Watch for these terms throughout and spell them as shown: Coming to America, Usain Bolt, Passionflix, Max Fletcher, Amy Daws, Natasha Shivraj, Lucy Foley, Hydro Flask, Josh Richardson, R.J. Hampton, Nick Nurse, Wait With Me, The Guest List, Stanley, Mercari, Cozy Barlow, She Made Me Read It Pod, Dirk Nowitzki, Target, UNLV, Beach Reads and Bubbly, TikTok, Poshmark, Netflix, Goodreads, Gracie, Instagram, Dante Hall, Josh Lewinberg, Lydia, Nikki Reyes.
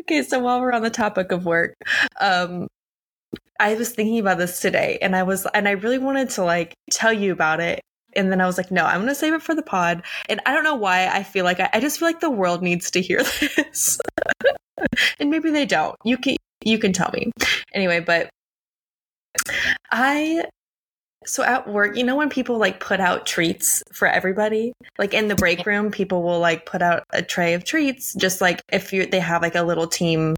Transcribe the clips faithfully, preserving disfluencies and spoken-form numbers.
Okay, so while we're on the topic of work, um, I was thinking about this today, and I was, and I really wanted to like tell you about it. And then I was like, no, I'm going to save it for the pod. And I don't know why I feel like, I, I just feel like the world needs to hear this. And maybe they don't. You can, you can tell me. Anyway, but I, so at work, you know, when people like put out treats for everybody, like in the break room, people will like put out a tray of treats, just like if you they have like a little team,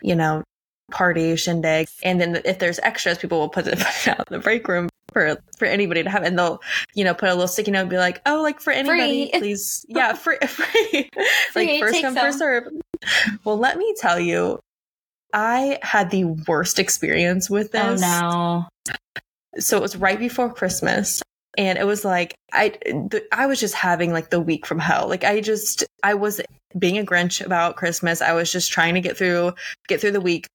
you know, party shindig. And then if there's extras, people will put it, put it out in the break room for for anybody to have, and they'll, you know, put a little sticky note and be like, oh, like for anybody, free. Please, yeah, free, free. Like free, first come, some. First serve. Well, let me tell you, I had the worst experience with this. Oh no! So it was right before Christmas, and it was like I the, I was just having like the week from hell. Like I just I was being a Grinch about Christmas. I was just trying to get through get through the week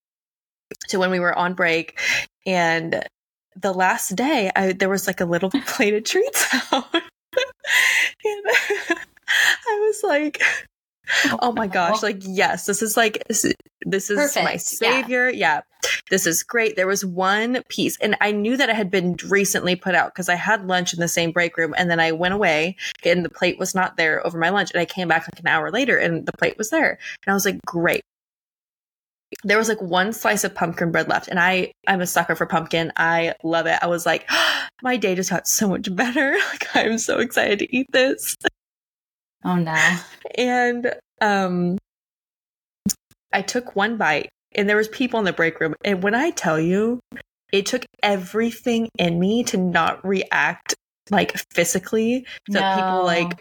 to when we were on break, and the last day, I, there was like a little plate of treats out. And I was like, oh my gosh, like, yes, this is like, this is perfect. My savior. Yeah. yeah, this is great. There was one piece, and I knew that it had been recently put out because I had lunch in the same break room, and then I went away and the plate was not there over my lunch. And I came back like an hour later and the plate was there. And I was like, great. There was like one slice of pumpkin bread left, and I, I'm a sucker for pumpkin. I love it. I was like, oh, my day just got so much better. Like, I'm so excited to eat this. Oh no. And, um, I took one bite, and there was people in the break room. And when I tell you, it took everything in me to not react like physically. So no. people like,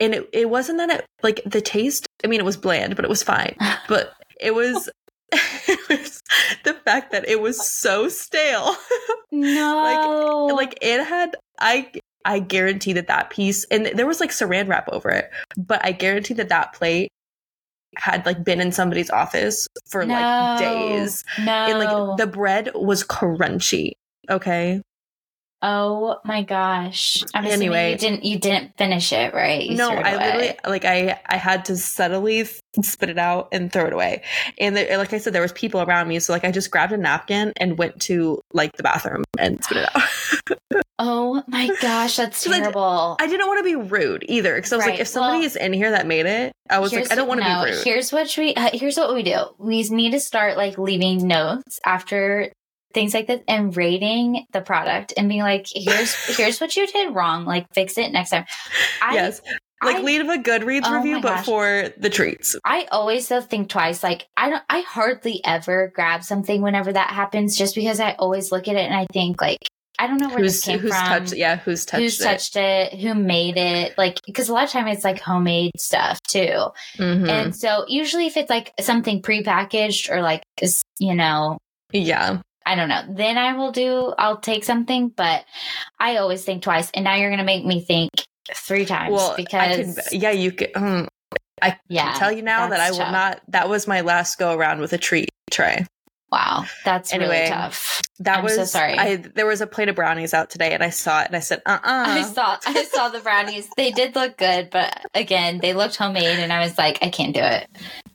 and it, it wasn't that it like the taste, I mean, it was bland, but it was fine, but it was, it was the fact that it was so stale. No, like, like it had. I I guarantee that that piece, and there was like saran wrap over it, but I guarantee that that plate had like been in somebody's office for no. like days. No, and like the bread was crunchy. Okay. Oh my gosh! I'm anyway, you didn't you didn't finish it, right? You no, I literally like I I had to subtly spit it out and throw it away. And the, like I said, there was people around me, so like I just grabbed a napkin and went to like the bathroom and spit it out. Oh my gosh, that's terrible! I, I didn't want to be rude either, because I was right. like, if somebody well, is in here that made it, I was like, I don't want to no, be rude. Here's what we uh, here's what we do. We need to start like leaving notes after. Things like this, and rating the product and being like, here's here's what you did wrong. Like, fix it next time. I, yes. Like, I, leave a Goodreads oh review, but for the treats. I always though think twice. Like, I don't. I hardly ever grab something whenever that happens, just because I always look at it and I think, like, I don't know where who's, this came who's from. Touched, yeah, who's touched who's it? Who's touched it? Who made it? Like, because a lot of time it's like homemade stuff too. Mm-hmm. And so usually if it's like something prepackaged or like, you know, yeah. I don't know. Then I will do, I'll take something, but I always think twice. And now you're going to make me think three times well, because. I can, yeah, you can. Um, I yeah, can tell you now that I will tough. Not. That was my last go around with a treat tray. Wow. That's anyway, really tough. That I'm was, so sorry. I, there was a plate of brownies out today, and I saw it and I said, uh uh-uh. uh. I saw, I saw the brownies. They did look good, but again, they looked homemade, and I was like, I can't do it.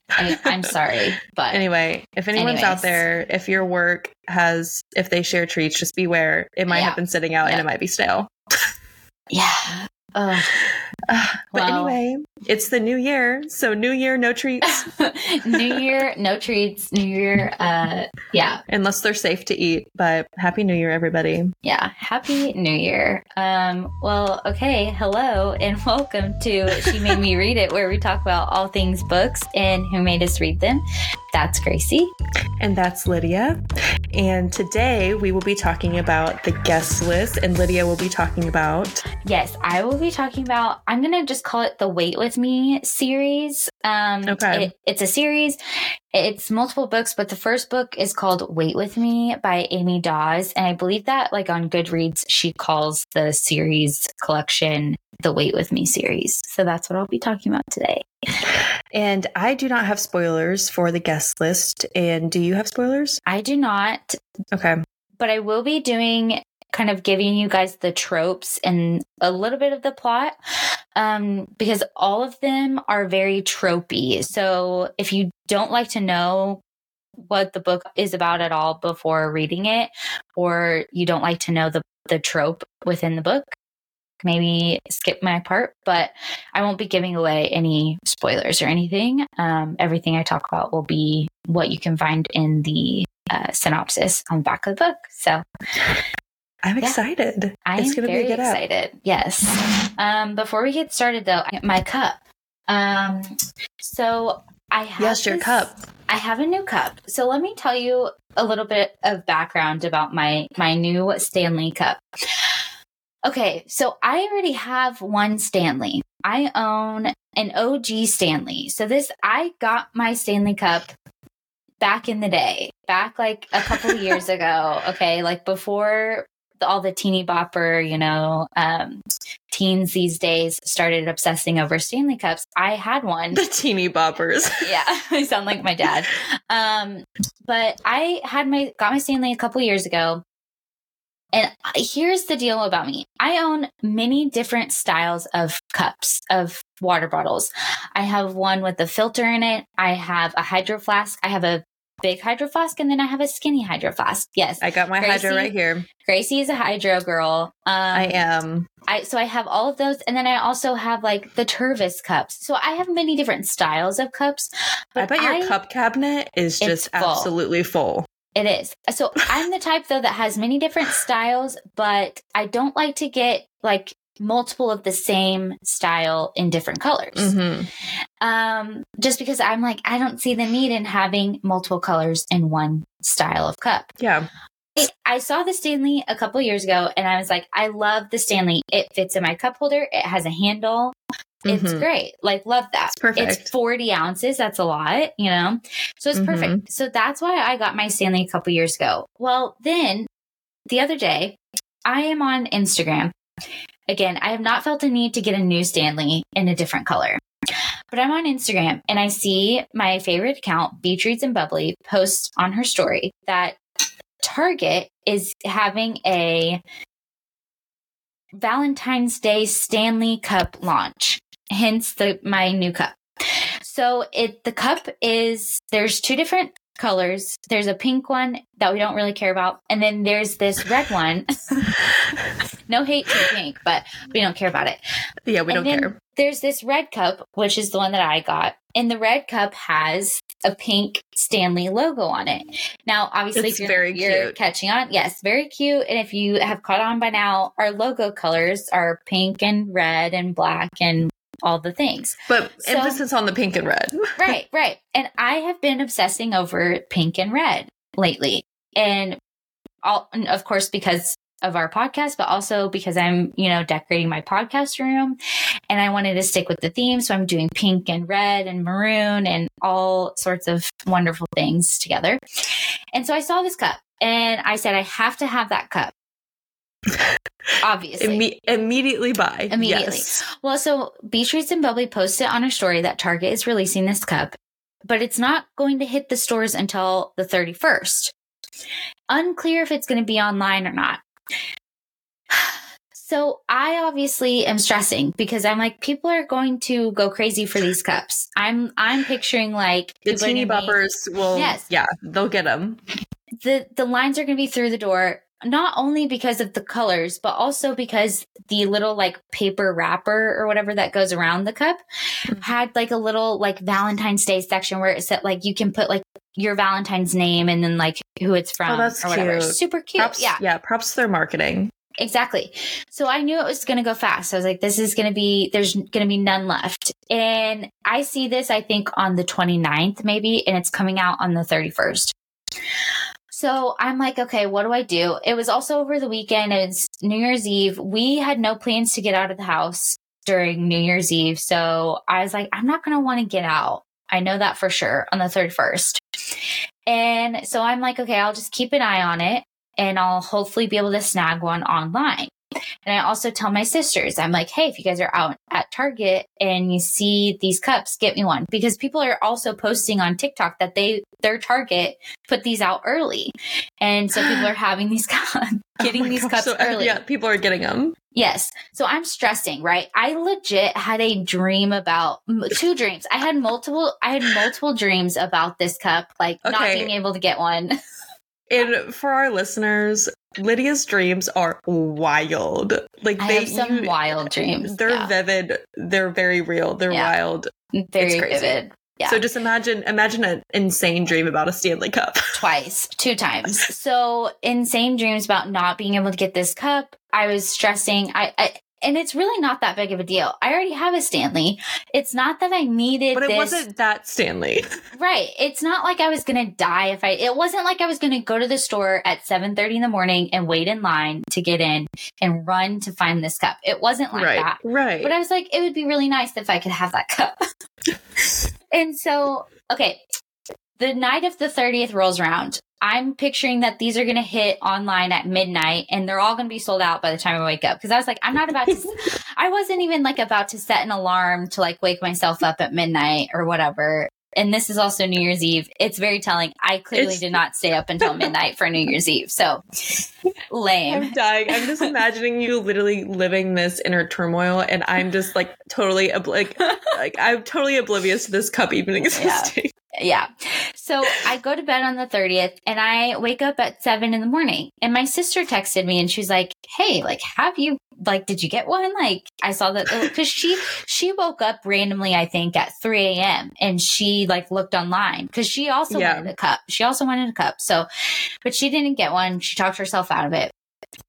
I, I'm sorry, but anyway, if anyone's anyways. Out there, if your work has, if they share treats, just beware. It might yeah. have been sitting out yeah. and it might be stale. Yeah. Uh, but well. Anyway, it's the new year. So new year, no treats. New year, no treats. New year. Uh, yeah. Unless they're safe to eat, but happy new year, everybody. Yeah. Happy new year. Um, well, okay. Hello and welcome to She Made Me Read It, where we talk about all things books and who made us read them. That's Gracie. And that's Lydia. And today we will be talking about The Guest List, and Lydia will be talking about... Yes, I will be talking about, I'm going to just call it the Wait With Me series. Um, okay. It, it's a series. It's multiple books, but the first book is called Wait With Me by Amy Daws. And I believe that like on Goodreads, she calls the series collection the Wait With Me series. So that's what I'll be talking about today. And I do not have spoilers for The Guest List. And do you have spoilers? I do not. Okay. But I will be doing kind of giving you guys the tropes and a little bit of the plot, um, because all of them are very tropey. So if you don't like to know what the book is about at all before reading it, or you don't like to know the, the trope within the book, maybe skip my part, but I won't be giving away any spoilers or anything. Um, everything I talk about will be what you can find in the uh, synopsis on the back of the book. So I'm yeah. excited. I'm it's gonna very be a good excited. Up. Yes. Um, before we get started though, my cup. Um, so I have Yes, your this, cup. I have a new cup. So let me tell you a little bit of background about my, my new Stanley cup. Okay, so I already have one Stanley. I own an O G Stanley. So this, I got my Stanley cup back in the day, back like a couple of years ago. Okay, like before the, all the teeny bopper, you know, um, teens these days started obsessing over Stanley cups. I had one. The teeny boppers. Yeah, I sound like my dad. Um, but I had my got my Stanley a couple of years ago. And here's the deal about me. I own many different styles of cups, of water bottles. I have one with a filter in it. I have a Hydro Flask. I have a big Hydro Flask, and then I have a skinny Hydro Flask. Yes. I got my Gracie, Hydro right here. Gracie is a Hydro girl. Um, I am. I So I have all of those. And then I also have like the Tervis cups. So I have many different styles of cups. But I bet your I, cup cabinet is just full. absolutely full. It is. So I'm the type though that has many different styles, but I don't like to get like multiple of the same style in different colors. Mm-hmm. Um, just because I'm like, I don't see the need in having multiple colors in one style of cup. Yeah. I, I saw the Stanley a couple years ago and I was like, I love the Stanley. It fits in my cup holder. It has a handle. It's mm-hmm. great. Like, love that. It's perfect. It's forty ounces. That's a lot, you know? So it's mm-hmm. perfect. So that's why I got my Stanley a couple years ago. Well, then the other day, I am on Instagram. Again, I have not felt a need to get a new Stanley in a different color. But I'm on Instagram and I see my favorite account, Beach Reads and Bubbly, post on her story that Target is having a Valentine's Day Stanley cup launch. Hence the my new cup. So it the cup is there's two different colors. There's a pink one that we don't really care about, and then there's this red one. No hate to pink, but we don't care about it. Yeah, we and don't care. There's this red cup, which is the one that I got, and the red cup has a pink Stanley logo on it. Now, obviously, it's if you're, very you're cute. catching on, yes, very cute. And if you have caught on by now, our logo colors are pink and red and black and all the things. But so, emphasis on the pink and red. Right, right. And I have been obsessing over pink and red lately. And, all, and of course, because of our podcast, but also because I'm, you know, decorating my podcast room and I wanted to stick with the theme. So I'm doing pink and red and maroon and all sorts of wonderful things together. And so I saw this cup and I said, I have to have that cup. Obviously. Imme- immediately buy. Immediately. Yes. Well, so Beach Reads and Bubbly posted on her story that Target is releasing this cup, but it's not going to hit the stores until the thirty-first. Unclear if it's going to be online or not. So I obviously am stressing because I'm like, people are going to go crazy for these cups. I'm I'm picturing like the teeny boppers will, yes. yeah, they'll get them. The the lines are going to be through the door, not only because of the colors, but also because the little like paper wrapper or whatever that goes around the cup mm-hmm. had like a little like Valentine's Day section where it said like you can put like your Valentine's name and then like who it's from oh, that's or whatever. Cute. Super cute. Props, yeah. Yeah. Props to their marketing. Exactly. So I knew it was going to go fast. I was like, this is going to be, there's going to be none left. And I see this, I think on the twenty-ninth maybe, and it's coming out on the thirty-first. So I'm like, okay, what do I do? It was also over the weekend. It's New Year's Eve. We had no plans to get out of the house during New Year's Eve. So I was like, I'm not going to want to get out. I know that for sure on the thirty-first. And so I'm like, okay, I'll just keep an eye on it and I'll hopefully be able to snag one online. And I also tell my sisters, I'm like, hey, if you guys are out at Target and you see these cups, get me one. Because people are also posting on TikTok that they their Target put these out early. And so people are having these cups. Getting oh these gosh, cups so, early. Yeah, people are getting them. Yes. So I'm stressing, right? I legit had a dream about two dreams. I had multiple, I had multiple dreams about this cup, like okay. not being able to get one. And for our listeners, Lydia's dreams are wild. Like I they have some you, wild dreams. They're yeah. vivid. They're very real. They're yeah. wild. Very it's crazy. Vivid. Yeah. So just imagine, imagine an insane dream about a Stanley cup. Twice, two times. So insane dreams about not being able to get this cup. I was stressing. I, I and it's really not that big of a deal. I already have a Stanley. It's not that I needed this. But it this, wasn't that Stanley. Right. It's not like I was going to die if I, it wasn't like I was going to go to the store at seven thirty in the morning and wait in line to get in and run to find this cup. It wasn't like right, that. Right. But I was like, it would be really nice if I could have that cup. And so, okay, the night of the thirtieth rolls around. I'm picturing that these are going to hit online at midnight and they're all going to be sold out by the time I wake up. Because I was like, I'm not about to, I wasn't even like about to set an alarm to like wake myself up at midnight or whatever. And this is also New Year's Eve. It's very telling. I clearly it's- did not stay up until midnight for New Year's Eve. So lame. I'm dying. I'm just imagining you literally living this inner turmoil. And I'm just like totally, ob- like, like I'm totally oblivious to this cup even existing. Yeah. yeah. So I go to bed on the thirtieth and I wake up at seven in the morning. And my sister texted me and she's like, hey, like, have you, like, did you get one? Like, I saw that because she, she woke up randomly, I think at three a.m. and she like looked online because she also yeah. wanted a cup. She also wanted a cup. So, but she didn't get one. She talked herself out of it.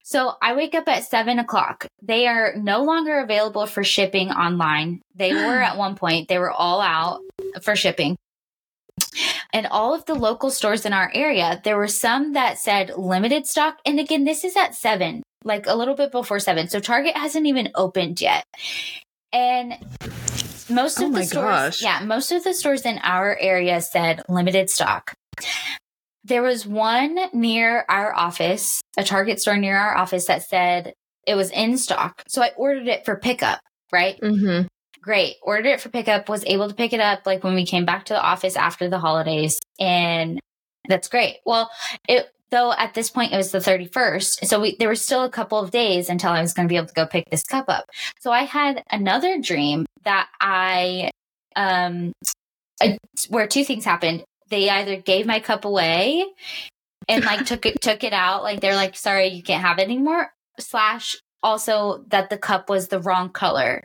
So I wake up at seven o'clock. They are no longer available for shipping online. They were at one point, they were all out for shipping. And all of the local stores in our area, there were some that said limited stock. And again, this is at seven, like a little bit before seven. So Target hasn't even opened yet. And most of oh the stores, gosh. yeah, most of the stores in our area said limited stock. There was one near our office, a Target store near our office that said it was in stock. So I ordered it for pickup, right? Mm-hmm. Great. Ordered it for pickup, was able to pick it up like when we came back to the office after the holidays. And that's great. Well, it, though at this point it was the thirty-first. So we, there were still a couple of days until I was going to be able to go pick this cup up. So I had another dream that I, um, I, where two things happened. They either gave my cup away and like took it, took it out. Like they're like, sorry, you can't have it anymore. Slash also that the cup was the wrong color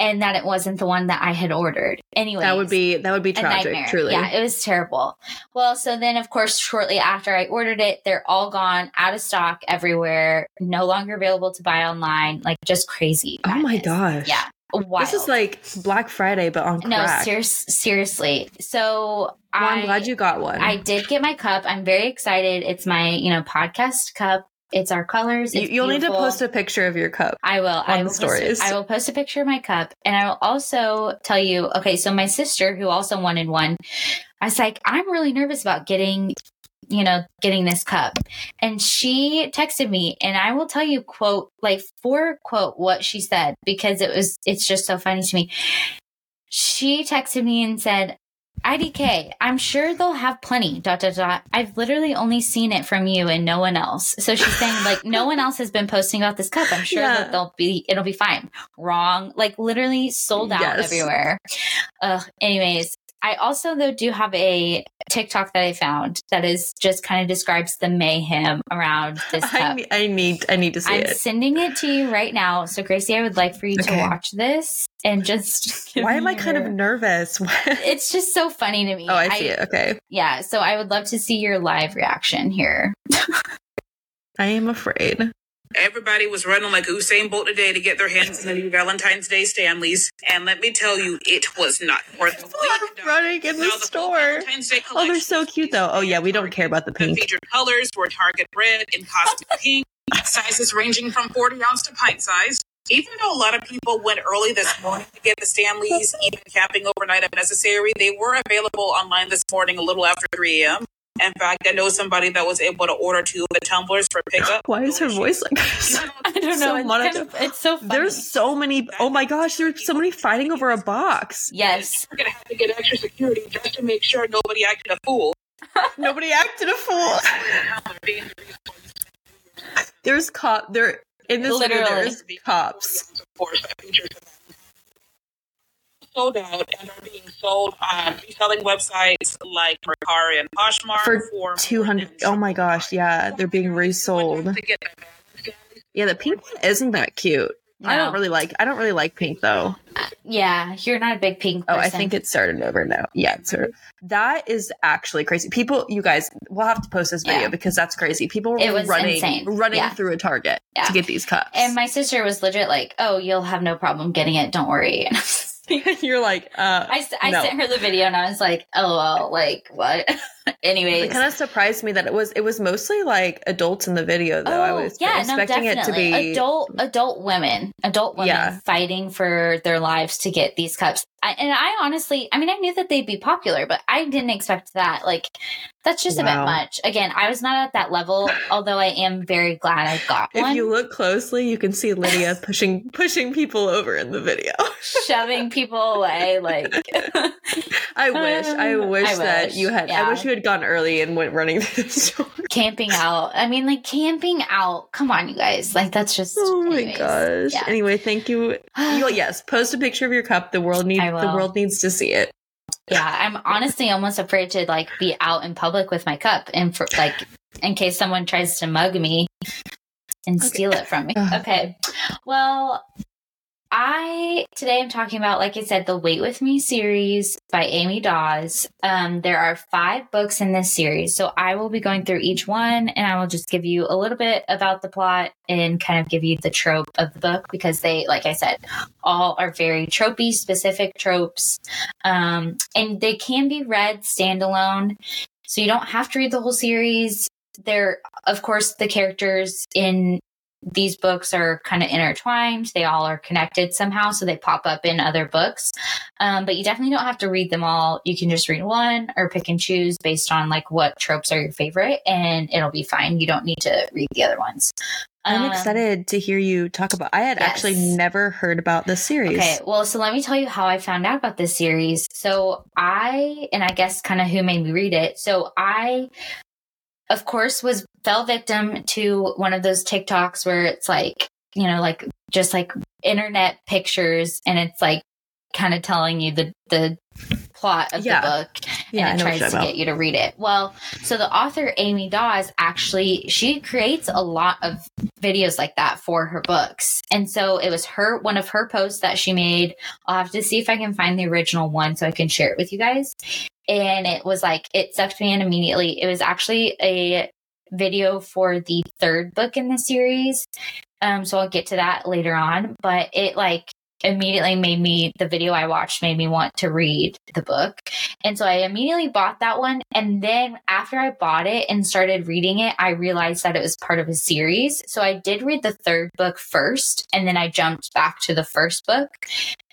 and that it wasn't the one that I had ordered. Anyway, that would be that would be tragic, truly. Yeah, it was terrible. Well, so then of course shortly after I ordered it, they're all gone, out of stock everywhere, no longer available to buy online, like just crazy. Madness. Oh my gosh. Yeah. Wild. This is like Black Friday, but on crack. No, ser- seriously. So well, I, I'm glad you got one. I did get my cup. I'm very excited. It's my, you know, podcast cup. It's our colors. It's You'll beautiful. Need to post a picture of your cup. I will. On I will stories. Post, I will post a picture of my cup. And I will also tell you, okay, so my sister who also wanted one, I was like, I'm really nervous about getting, you know, getting this cup. And she texted me and I will tell you quote, like for quote what she said, because it was, it's just so funny to me. She texted me and said, I D K, I'm sure they'll have plenty, dot, dot, dot. I've literally only seen it from you and no one else. So she's saying like, no one else has been posting about this cup. I'm sure yeah. that they'll be, it'll be fine. Wrong. Like literally sold out yes. everywhere. Ugh. Anyways, I also though do have a TikTok that I found that is just kind of describes the mayhem around this cup. I, I need, I need to see I'm it. I'm sending it to you right now. So Gracie, I would like for you okay. to watch this. And just why am I your... kind of nervous? It's just so funny to me. Oh, I see I, it. Okay. Yeah. So I would love to see your live reaction here. I am afraid. Everybody was running like Usain Bolt today to get their hands in the Valentine's Day Stanleys. And let me tell you, it was not worth it. I'm running in the store. Oh, they're so cute though. Oh yeah. We don't care about the pink. The featured colors were Target red and Costa pink. Sizes ranging from forty ounce to pint size. Even though a lot of people went early this morning to get the Stanleys, even camping overnight if necessary, they were available online this morning a little after three a.m. In fact, I know somebody that was able to order two of the tumblers for pickup. Why is her voice like this? I don't know. So it's, kind of, it's so funny. There's so many. Oh my gosh, there's somebody fighting over a box. Yes. We're going to have to get extra security just to make sure nobody acted a fool. Nobody acted a fool. There's cop there in this literally. Video, there's cops. Sold out and are being sold on reselling websites like Mercari and Poshmark for, for two hundred. Oh my gosh, yeah, they're being resold. Yeah, the pink one isn't that cute. No. I don't really like. I don't really like pink though. Uh, yeah, you're not a big pink person. Oh, I think it started over now. Yeah, it's over. That is actually crazy. People, you guys, we'll have to post this video yeah. because that's crazy. People were it was running, insane. running yeah. through a Target yeah. to get these cups. And my sister was legit like, "Oh, you'll have no problem getting it. Don't worry." And I was just You're like, uh, I, I no. sent her the video and I was like, LOL, like what? Anyways, it kind of surprised me that it was it was mostly like adults in the video though. Oh, I was yeah, expecting no, it to be adult adult women, adult women yeah. fighting for their lives to get these cups. I, and I honestly, I mean, I knew that they'd be popular, but I didn't expect that. Like, that's just wow. a bit much. Again, I was not at that level, although I am very glad I got if one. If you look closely, you can see Lydia pushing pushing people over in the video. Shoving people away. Like, I wish, I wish I that wish. you had, yeah. I wish you had gone early and went running through the store. Camping out. I mean, like, camping out. Come on, you guys. Like, that's just. Oh anyways. my gosh. Yeah. Anyway, thank you. You'll, yes, post a picture of your cup. The world needs. The world needs to see it. Yeah, I'm honestly almost afraid to like be out in public with my cup, and for like in case someone tries to mug me and steal okay. it from me. Okay, well, I today I'm talking about, like I said, the Wait With Me series by Amy Daws. Um, there are five books in this series, so I will be going through each one, and I will just give you a little bit about the plot and kind of give you the trope of the book, because they, like I said, all are very tropey, specific tropes, um, and they can be read standalone, so you don't have to read the whole series. They're, of course, the characters in these books are kind of intertwined. They all are connected somehow, so they pop up in other books. Um, but you definitely don't have to read them all. You can just read one or pick and choose based on like what tropes are your favorite, and it'll be fine. You don't need to read the other ones. I'm um, excited to hear you talk about. I had yes. actually never heard about this series. Okay, well, so let me tell you how I found out about this series. So I, and I guess kind of who made me read it. So I, of course, was fell victim to one of those TikToks where it's like, you know, like just like internet pictures, and it's like kind of telling you the the plot of yeah. the book, yeah, and it tries to about. get you to read it. Well, so the author Amy Daws actually, she creates a lot of videos like that for her books. And so it was her, one of her posts that she made. I'll have to see if I can find the original one so I can share it with you guys. And it was like, it sucked me in immediately. It was actually a video for the third book in the series. Um, so I'll get to that later on, but it like immediately made me, the video I watched made me want to read the book. And so I immediately bought that one. And then after I bought it and started reading it, I realized that it was part of a series. So I did read the third book first, and then I jumped back to the first book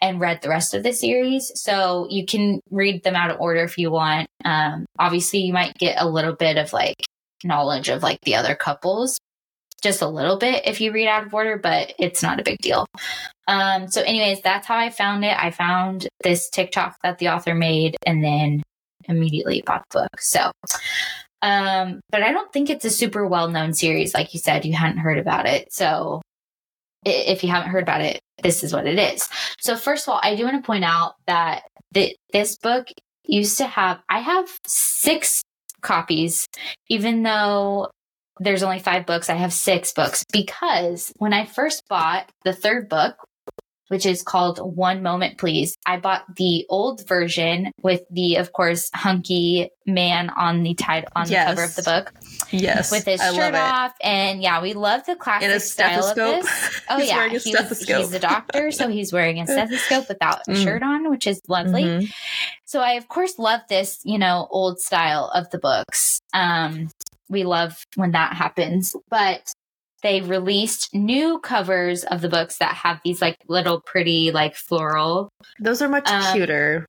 and read the rest of the series. So you can read them out of order if you want. Um, obviously you might get a little bit of like knowledge of like the other couples, just a little bit if you read out of order, but it's not a big deal. Um, so anyways, that's how I found it. I found this TikTok that the author made and then immediately bought the book. So, um, but I don't think it's a super well-known series. Like you said, you hadn't heard about it. So if you haven't heard about it, this is what it is. So first of all, I do want to point out that th- this book used to have, I have six copies, even though there's only five books. I have six books because when I first bought the third book, which is called One Moment Please, I bought the old version with the, of course, hunky man on the title on yes. the cover of the book. Yes, with his I shirt off, and yeah, we love the classic and a stethoscope. Style of this. Oh he's yeah, a he was, he's a doctor, so he's wearing a stethoscope without a mm. shirt on, which is lovely. Mm-hmm. So I, of course, love this, you know, old style of the books. Um, we love when that happens, but they released new covers of the books that have these like little pretty like floral. Those are much um, cuter,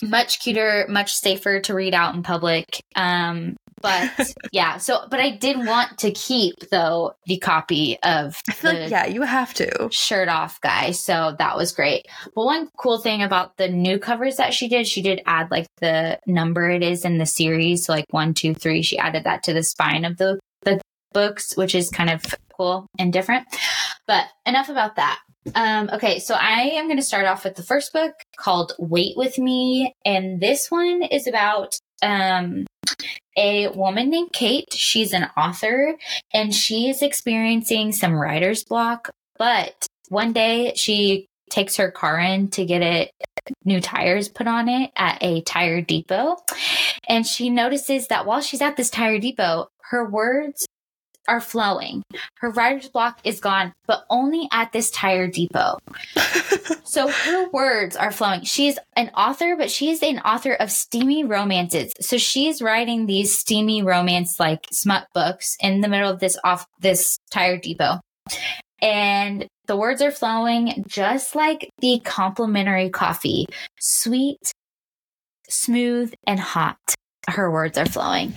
much cuter, much safer to read out in public. Um, but yeah, so, but I did want to keep though the copy of I feel the like, yeah, you have to shirt off guy. So that was great. But one cool thing about the new covers that she did, she did add like the number it is in the series. So like one, two, three, she added that to the spine of the, the books, which is kind of cool and different. But enough about that. Um, okay, so I am going to start off with the first book called Wait With Me. And this one is about um, a woman named Kate. She's an author and she is experiencing some writer's block. But one day she takes her car in to get it new tires put on it at a tire depot. And she notices that while she's at this tire depot, her words are flowing. Her writer's block is gone, but only at this tire depot. So her words are flowing. She is an author, but she is an author of steamy romances. So she's writing these steamy romance like smut books in the middle of this off this tire depot. And the words are flowing just like the complimentary coffee. Sweet, smooth, and hot. Her words are flowing.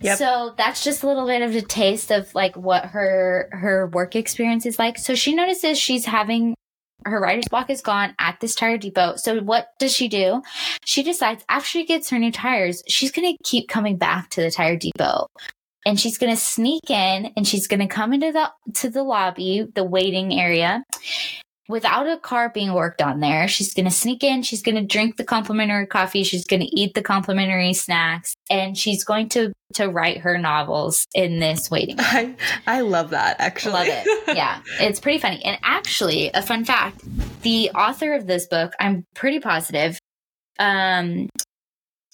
Yep. So that's just a little bit of a taste of like what her her work experience is like. So she notices she's having her writer's block is gone at this tire depot. So what does she do? She decides after she gets her new tires, she's going to keep coming back to the tire depot. And she's going to sneak in and she's going to come into the to the lobby, the waiting area, without a car being worked on there. She's going to sneak in. She's going to drink the complimentary coffee. She's going to eat the complimentary snacks. And she's going to, to write her novels in this waiting room. I, I love that, actually. Love it. Yeah, it's pretty funny. And actually, a fun fact, the author of this book, I'm pretty positive, um...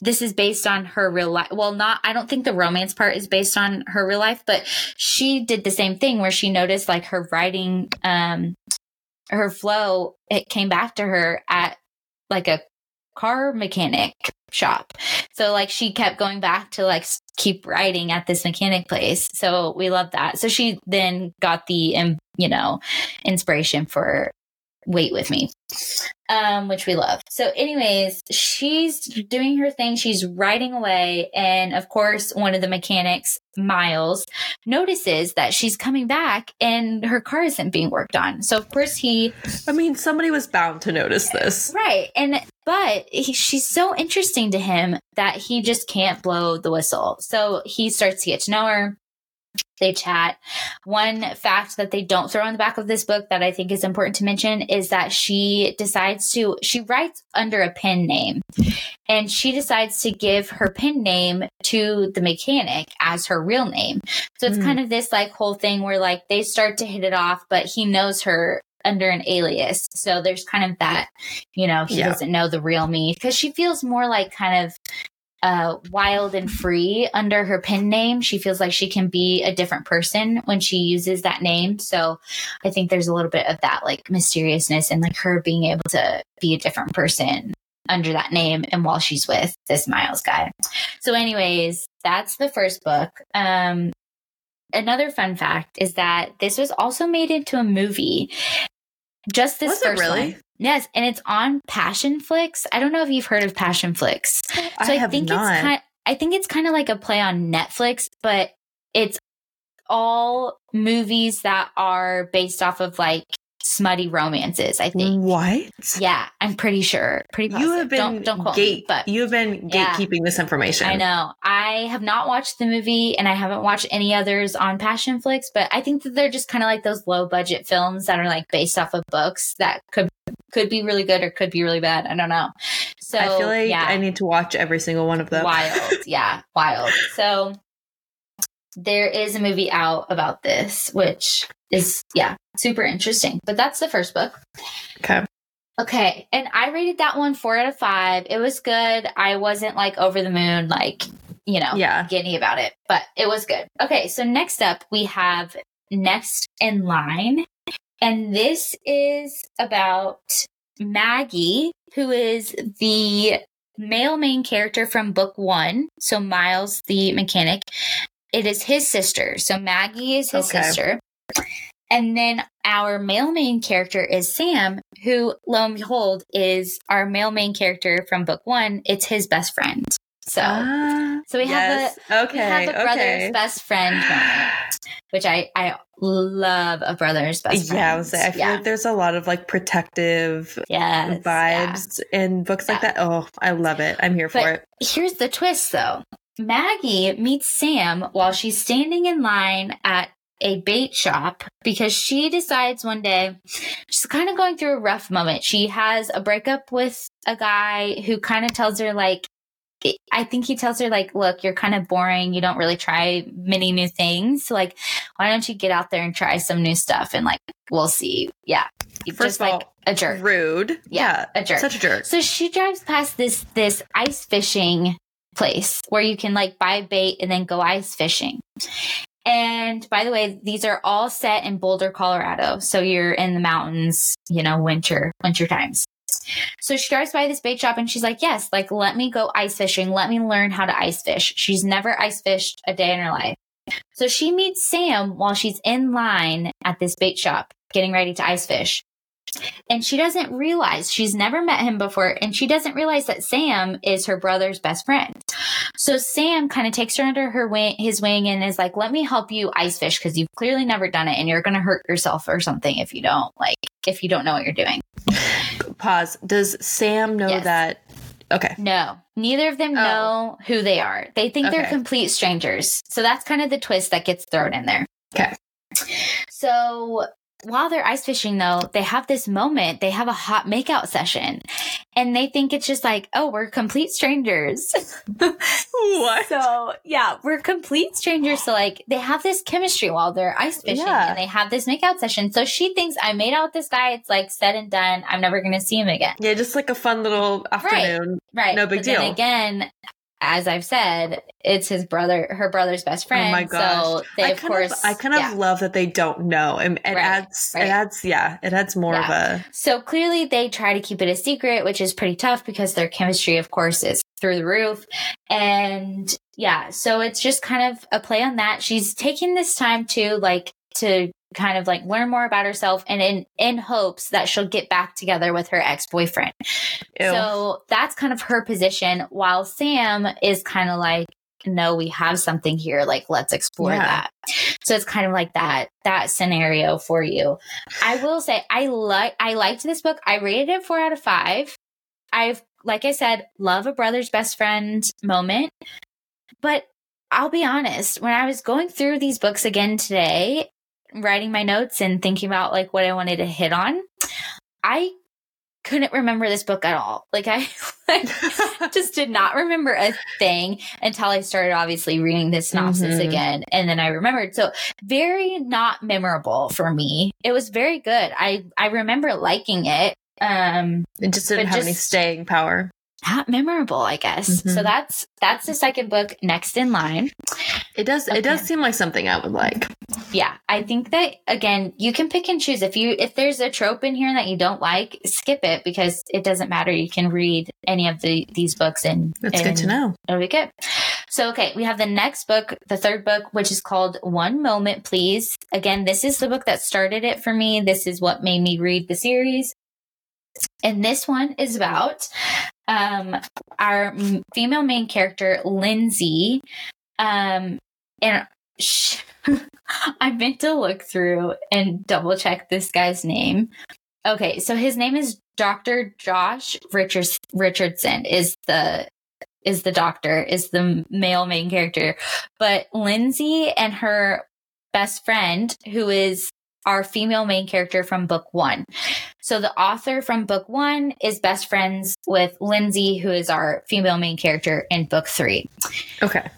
this is based on her real life. Well, not, I don't think the romance part is based on her real life, but she did the same thing where she noticed like her writing, um, her flow, it came back to her at like a car mechanic shop. So like she kept going back to like keep writing at this mechanic place. So we love that. So she then got the, um, you know, inspiration for Wait With Me, um, which we love. So anyways, she's doing her thing. She's riding away. And of course, one of the mechanics, Miles, notices that she's coming back and her car isn't being worked on. So of course he... I mean, somebody was bound to notice this. Right. And but he, she's so interesting to him that he just can't blow the whistle. So he starts to get to know her. They chat. One fact that they don't throw in the back of this book that I think is important to mention is that she decides to, she writes under a pen name and she decides to give her pen name to the mechanic as her real name. So it's mm. kind of this like whole thing where like they start to hit it off, but he knows her under an alias. So there's kind of that, you know, he yeah. doesn't know the real me because she feels more like kind of Uh, wild and free under her pen name. She feels like she can be a different person when she uses that name. So I think there's a little bit of that like mysteriousness and like her being able to be a different person under that name and while she's with this Miles guy. So anyways, that's the first book. Um, another fun fact is that this was also made into a movie. Just this was first it really? One. Yes, and it's on Passionflix. I don't know if you've heard of Passionflix. So I, I have think not. It's kind of, I think it's kind of like a play on Netflix, but it's all movies that are based off of like smutty romances, I think. What? Yeah, I'm pretty sure. Pretty positive. You have been don't, don't quote gate, me, but you have been gatekeeping yeah, this information. I know. I have not watched the movie and I haven't watched any others on Passionflix, but I think that they're just kind of like those low budget films that are like based off of books that could could be really good or could be really bad. I don't know. So I feel like yeah. I need to watch every single one of them. Wild. Yeah. Wild. So there is a movie out about this, which is, yeah, super interesting. But that's the first book. Okay. Okay. And I rated that one four out of five. It was good. I wasn't like over the moon, like, you know, yeah. giddy about it, but it was good. Okay. So next up we have Next in Line. And this is about Maggie, who is the male main character from book one. So Miles, the mechanic. It is his sister. So Maggie is his okay. sister. And then our male main character is Sam, who, lo and behold, is our male main character from book one. It's his best friend. So ah, so we yes. have a, okay, we have a brother's okay. best friend moment, which I, I love a brother's best friend. Yeah, I would say I feel yeah. like there's a lot of like protective yes, vibes yeah. in books yeah. like that. Oh, I love it. I'm here but for it. Here's the twist though. Maggie meets Sam while she's standing in line at a bait shop because she decides one day she's kind of going through a rough moment. She has a breakup with a guy who kind of tells her, like, I think he tells her, like, look, you're kind of boring. You don't really try many new things. So, like, why don't you get out there and try some new stuff? And, like, we'll see. Yeah. First Just, of all, like, a jerk. Rude. Yeah, yeah. A jerk. Such a jerk. So she drives past this, this ice fishing place where you can, like, buy bait and then go ice fishing. And by the way, these are all set in Boulder, Colorado. So you're in the mountains, you know, winter, winter times. So she drives by this bait shop and she's like, yes, like, let me go ice fishing. Let me learn how to ice fish. She's never ice fished a day in her life. So she meets Sam while she's in line at this bait shop getting ready to ice fish. And she doesn't realize, she's never met him before, and she doesn't realize that Sam is her brother's best friend. So Sam kind of takes her under her wing, his wing, and is like, let me help you ice fish because you've clearly never done it and you're going to hurt yourself or something if you don't, like, if you don't know what you're doing. Pause. Does Sam know yes. that? Okay. No. Neither of them oh. know who they are. They think okay. they're complete strangers. So that's kind of the twist that gets thrown in there. Okay. So while they're ice fishing, though, they have this moment. They have a hot makeout session. And they think it's just like, oh, we're complete strangers. What? So, yeah, we're complete strangers. So, like, they have this chemistry while they're ice fishing. Yeah. And they have this makeout session. So she thinks, I made out with this guy. It's, like, said and done. I'm never going to see him again. Yeah, just, like, a fun little afternoon. Right, right. No big but deal. Then again, as I've said, it's his brother, her brother's best friend. Oh my gosh. So they, I of course, of, I kind of yeah. love that they don't know. It, it right, adds, right. it adds, yeah, it adds more yeah. of a. So clearly they try to keep it a secret, which is pretty tough because their chemistry, of course, is through the roof. And yeah, so it's just kind of a play on that. She's taking this time to, like, to kind of, like, learn more about herself and in, in hopes that she'll get back together with her ex-boyfriend. Ew. So that's kind of her position, while Sam is kind of like, no, we have something here. Like, let's explore yeah. that. So it's kind of like that, that scenario for you. I will say I like, I liked this book. I rated it four out of five. I've, like I said, love a brother's best friend moment, but I'll be honest, when I was going through these books again today, writing my notes and thinking about, like, what I wanted to hit on, I couldn't remember this book at all. Like, I like, just did not remember a thing until I started obviously reading the synopsis mm-hmm. again. And then I remembered. So very not memorable for me. It was very good. I, I remember liking it. Um, it just didn't have just, any staying power. Not memorable, I guess. Mm-hmm. So that's that's the second book next in line. It does okay. it does seem like something I would like. Yeah, I think that, again, you can pick and choose. If you if there's a trope in here that you don't like, skip it because it doesn't matter. You can read any of the these books and that's and good to know. It'll be good. So, okay, we have the next book, the third book, which is called One Moment, Please. Again, this is the book that started it for me. This is what made me read the series. And this one is about um, our female main character, Lindsay. Um, and she, I meant to look through and double check this guy's name. Okay, so his name is Doctor Josh Richards, Richardson is the is the doctor, is the male main character. But Lindsay and her best friend, who is our female main character from book one. So the author from book one is best friends with Lindsay, who is our female main character in book three. Okay.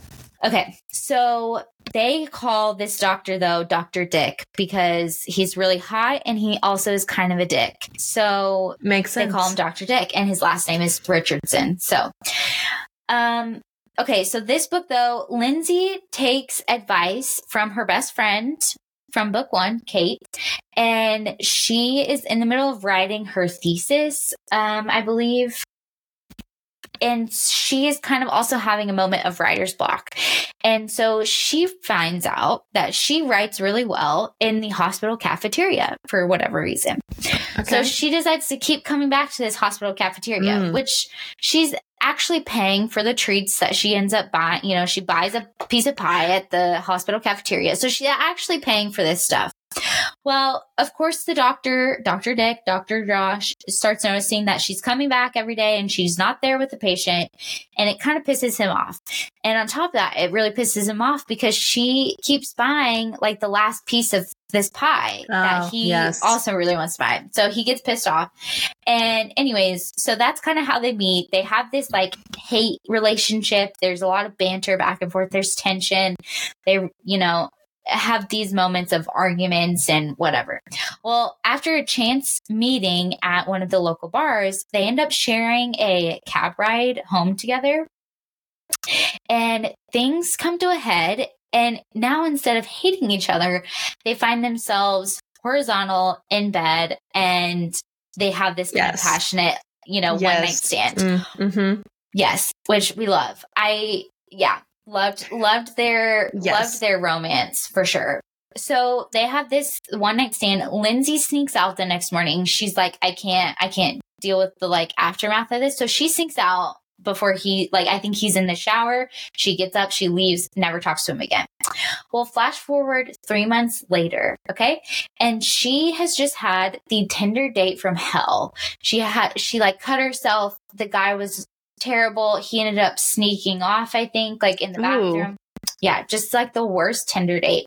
Okay, so they call this doctor, though, Doctor Dick, because he's really hot and he also is kind of a dick. So makes sense. They call him Doctor Dick, and his last name is Richardson. So, um, okay, so this book, though, Lindsay takes advice from her best friend from book one, Kate, and she is in the middle of writing her thesis, um, I believe. And she is kind of also having a moment of writer's block. And so she finds out that she writes really well in the hospital cafeteria for whatever reason. Okay. So she decides to keep coming back to this hospital cafeteria, mm. which she's actually paying for the treats that she ends up buying. You know, she buys a piece of pie at the hospital cafeteria. So she's actually paying for this stuff. Well, of course, the doctor, Dr. Dick, Dr. Josh, starts noticing that she's coming back every day and she's not there with the patient. And it kind of pisses him off. And on top of that, it really pisses him off because she keeps buying like the last piece of this pie oh, that he yes. also really wants to buy. So he gets pissed off. And anyways, so that's kind of how they meet. They have this like hate relationship. There's a lot of banter back and forth. There's tension. They, you know, have these moments of arguments and whatever. Well, after a chance meeting at one of the local bars, they end up sharing a cab ride home together. And things come to a head. And now instead of hating each other, they find themselves horizontal in bed and they have this yes. passionate, you know, yes. one night stand. Mm-hmm. Yes. Which we love. I, yeah. Loved, loved their, yes. loved their romance for sure. So they have this one night stand. Lindsay sneaks out the next morning. She's like, I can't, I can't deal with the like aftermath of this. So she sneaks out before he, like, I think he's in the shower. She gets up, she leaves, never talks to him again. Well, flash forward three months later. Okay. And she has just had the Tinder date from hell. She had, she like cut herself. The guy was terrible. He ended up sneaking off, I think, like in the bathroom. Ooh. Yeah, just like the worst Tinder date.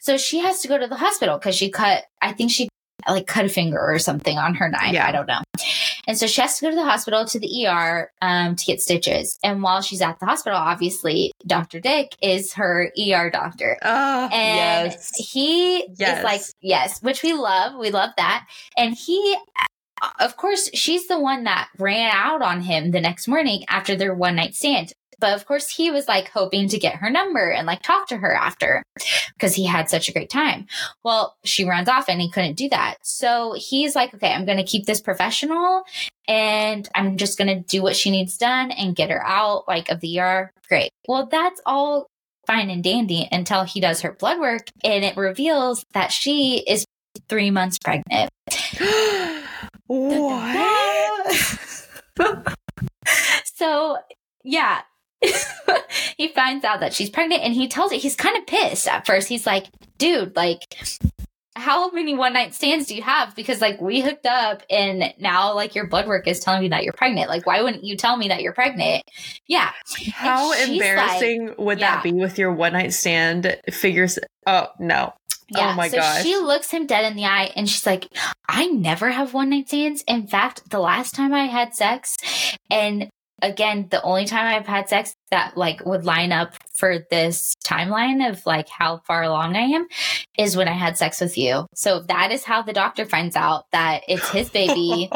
So she has to go to the hospital because she cut, I think she like cut a finger or something on her knife. Yeah. I don't know. And so she has to go to the hospital, to the E R, um, to get stitches. And while she's at the hospital, obviously, Doctor Dick is her E R doctor. Oh, and yes. he yes. is like, yes, which we love. We love that. And he... Of course, she's the one that ran out on him the next morning after their one night stand. But of course, he was like hoping to get her number and like talk to her after because he had such a great time. Well, she runs off and he couldn't do that. So he's like, okay, I'm going to keep this professional and I'm just going to do what she needs done and get her out like of the E R. Great. Well, that's all fine and dandy until he does her blood work and it reveals that she is three months pregnant. What? So, yeah, he finds out that she's pregnant and he tells it. He's kind of pissed at first. He's like, dude, like, how many one night stands do you have? Because like we hooked up and now like your blood work is telling me that you're pregnant. Like, why wouldn't you tell me that you're pregnant? Yeah. How embarrassing like, would yeah. that be with your one night stand figures? Oh, no. Yeah. Oh my so gosh. She looks him dead in the eye and she's like, I never have one night stands. In fact, the last time I had sex, and again, the only time I've had sex that like would line up for this timeline of like how far along I am is when I had sex with you. So that is how the doctor finds out that it's his baby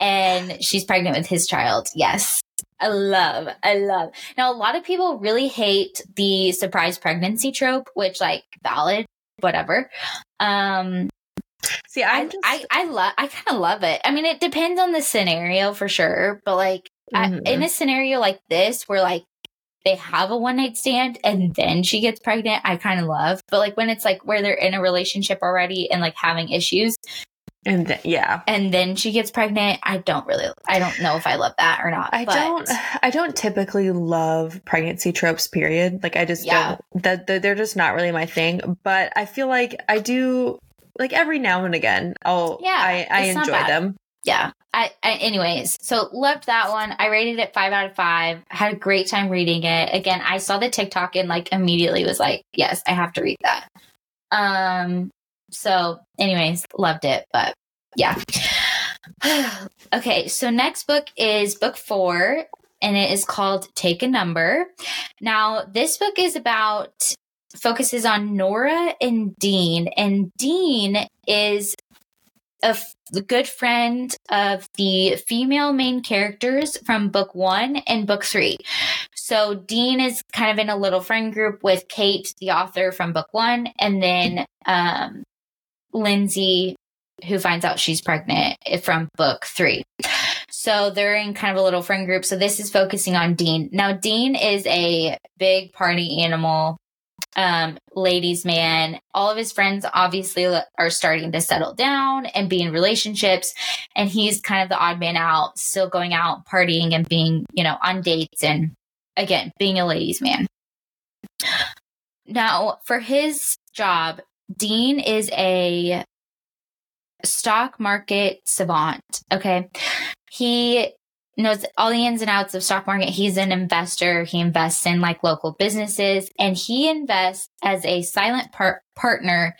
and she's pregnant with his child. Yes. I love, I love. Now, a lot of people really hate the surprise pregnancy trope, which like valid. Whatever. Um, See, I'm just... I I I love. I kind of love it. I mean, it depends on the scenario for sure. But like mm-hmm. I, in a scenario like this, where like they have a one night stand and then she gets pregnant, I kind of love. But like when it's like where they're in a relationship already and like having issues, and then, yeah, and then she gets pregnant, I don't really. I don't know if I love that or not. I but... don't. I don't typically love pregnancy tropes. Period. Like I just yeah. don't. That they're just not really my thing. But I feel like I do. Like every now and again, I'll. Yeah, I, I enjoy them. Yeah. I, I. Anyways, so loved that one. I rated it five out of five. Had a great time reading it. Again, I saw the TikTok and like immediately was like, yes, I have to read that. Um. So anyways, loved it, but yeah. Okay, so next book is book four, and it is called Take a Number. Now, this book is about, focuses on Nora and Dean, and Dean is a f- good friend of the female main characters from book one and book three. So Dean is kind of in a little friend group with Kate, the author from book one, and then um, Lindsay, who finds out she's pregnant from book three. So they're in kind of a little friend group. So this is focusing on Dean. Now, Dean is a big party animal, um, ladies' man. All of his friends obviously are starting to settle down and be in relationships. And he's kind of the odd man out, still going out, partying and being, you know, on dates and, again, being a ladies' man. Now, for his job, Dean is a stock market savant. Okay. He knows all the ins and outs of stock market. He's an investor. He invests in like local businesses, and he invests as a silent par- partner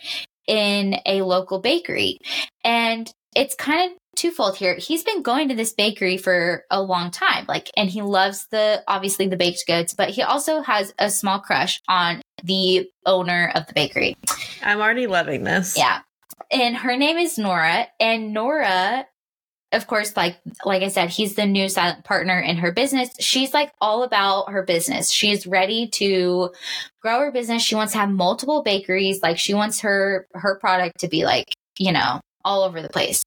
in a local bakery. And it's kind of twofold here. He's been going to this bakery for a long time, like, and he loves the, obviously the baked goods, but he also has a small crush on the owner of the bakery. I'm already loving this. Yeah. And her name is Nora, and Nora, of course, like, like I said, he's the new silent partner in her business. She's like all about her business. She is ready to grow her business. She wants to have multiple bakeries. Like, she wants her, her product to be like, you know, all over the place.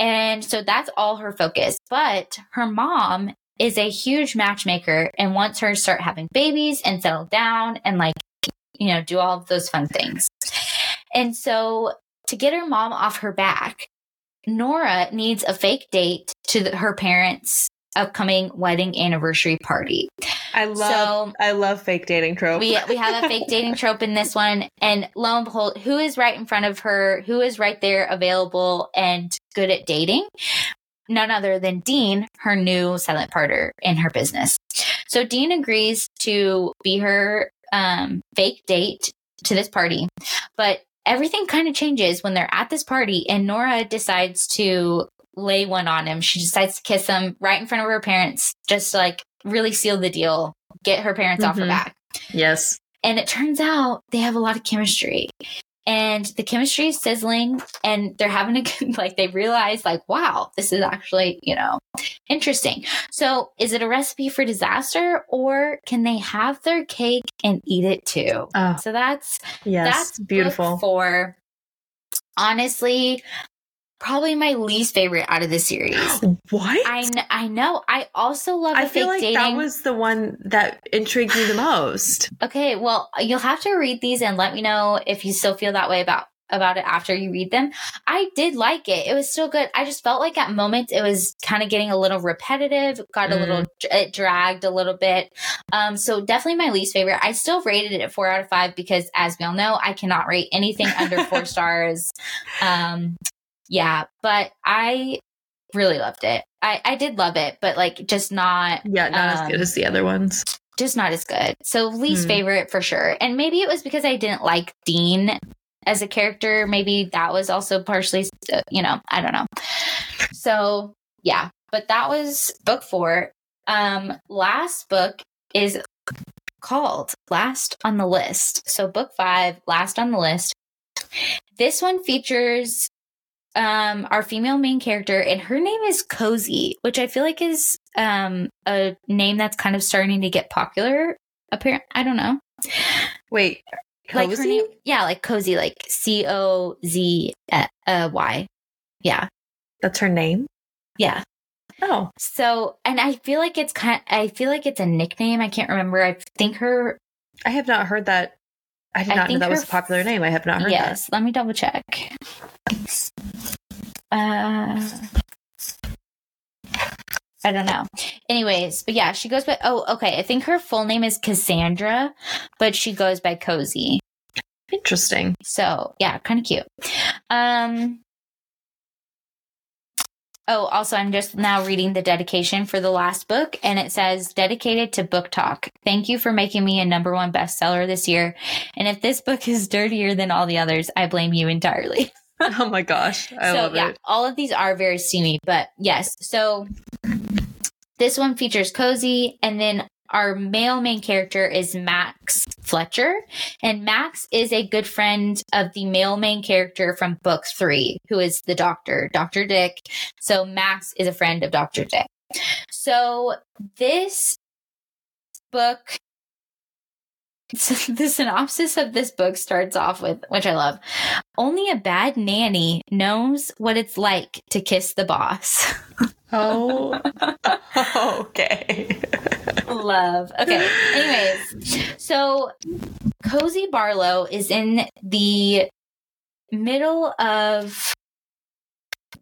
And so that's all her focus. But her mom is a huge matchmaker and wants her to start having babies and settle down and, like, you know, do all of those fun things. And so to get her mom off her back, Nora needs a fake date to the, her parents' upcoming wedding anniversary party. I love, so, I love fake dating trope. We we have a fake dating trope in this one, and lo and behold, who is right in front of her? Who is right there, available and good at dating? None other than Dean, her new silent partner in her business. So Dean agrees to be her um, fake date to this party, but everything kind of changes when they're at this party, and Nora decides to lay one on him. She decides to kiss him right in front of her parents, just to, like, really seal the deal, get her parents mm-hmm. off her back. Yes. And it turns out they have a lot of chemistry, and the chemistry is sizzling, and they're having a, like, they realize, like, wow, this is actually, you know, interesting. So is it a recipe for disaster, or can they have their cake and eat it too? Oh, so that's, yes, that's beautiful. For, honestly, probably my least favorite out of the series. What? I, I know. I also love I feel like dating. That was the one that intrigued me the most. Okay, well, you'll have to read these and let me know if you still feel that way about, about it after you read them. I did like it. It was still good. I just felt like at moments it was kind of getting a little repetitive, got mm. a little, it dragged a little bit. Um, so definitely my least favorite. I still rated it four out of five because, as we all know, I cannot rate anything under four stars. Um, Yeah, but I really loved it. I, I did love it, but, like, just not... Yeah, not um, as good as the other ones. Just not as good. So least mm. favorite for sure. And maybe it was because I didn't like Dean as a character. Maybe that was also partially, you know, I don't know. So, yeah. But that was book four. Um, last book is called Last on the List. So book five, Last on the List. This one features... Um, our female main character, and her name is Cozy, which I feel like is um, a name that's kind of starting to get popular. Apparently, I don't know. Wait, Cozy? Like her name, yeah, like Cozy, like C O Z Y. Yeah, that's her name. Yeah. Oh, so and I feel like it's kind. Of, I feel like it's a nickname. I can't remember. I think her. I have not heard that. I did not I know that was a popular name. I have not heard yes, that. Yes, let me double check. Uh, I don't know. Anyways, but yeah, she goes by... Oh, okay. I think her full name is Cassandra, but she goes by Cozy. Interesting. So, yeah, kind of cute. Um. Oh, also, I'm just now reading the dedication for the last book, and it says, dedicated to Book Talk. Thank you for making me a number one bestseller this year. And if this book is dirtier than all the others, I blame you entirely. Oh my gosh. I so, love yeah, it. So yeah, all of these are very steamy, but yes. So this one features Cozy, and then our male main character is Max Fletcher, and Max is a good friend of the male main character from book three, who is the doctor, Doctor Dick. So Max is a friend of Doctor Dick. So this book, so the synopsis of this book starts off with, which I love, only a bad nanny knows what it's like to kiss the boss. Oh, okay. Love. Okay. Anyways, so Cozy Barlow is in the middle of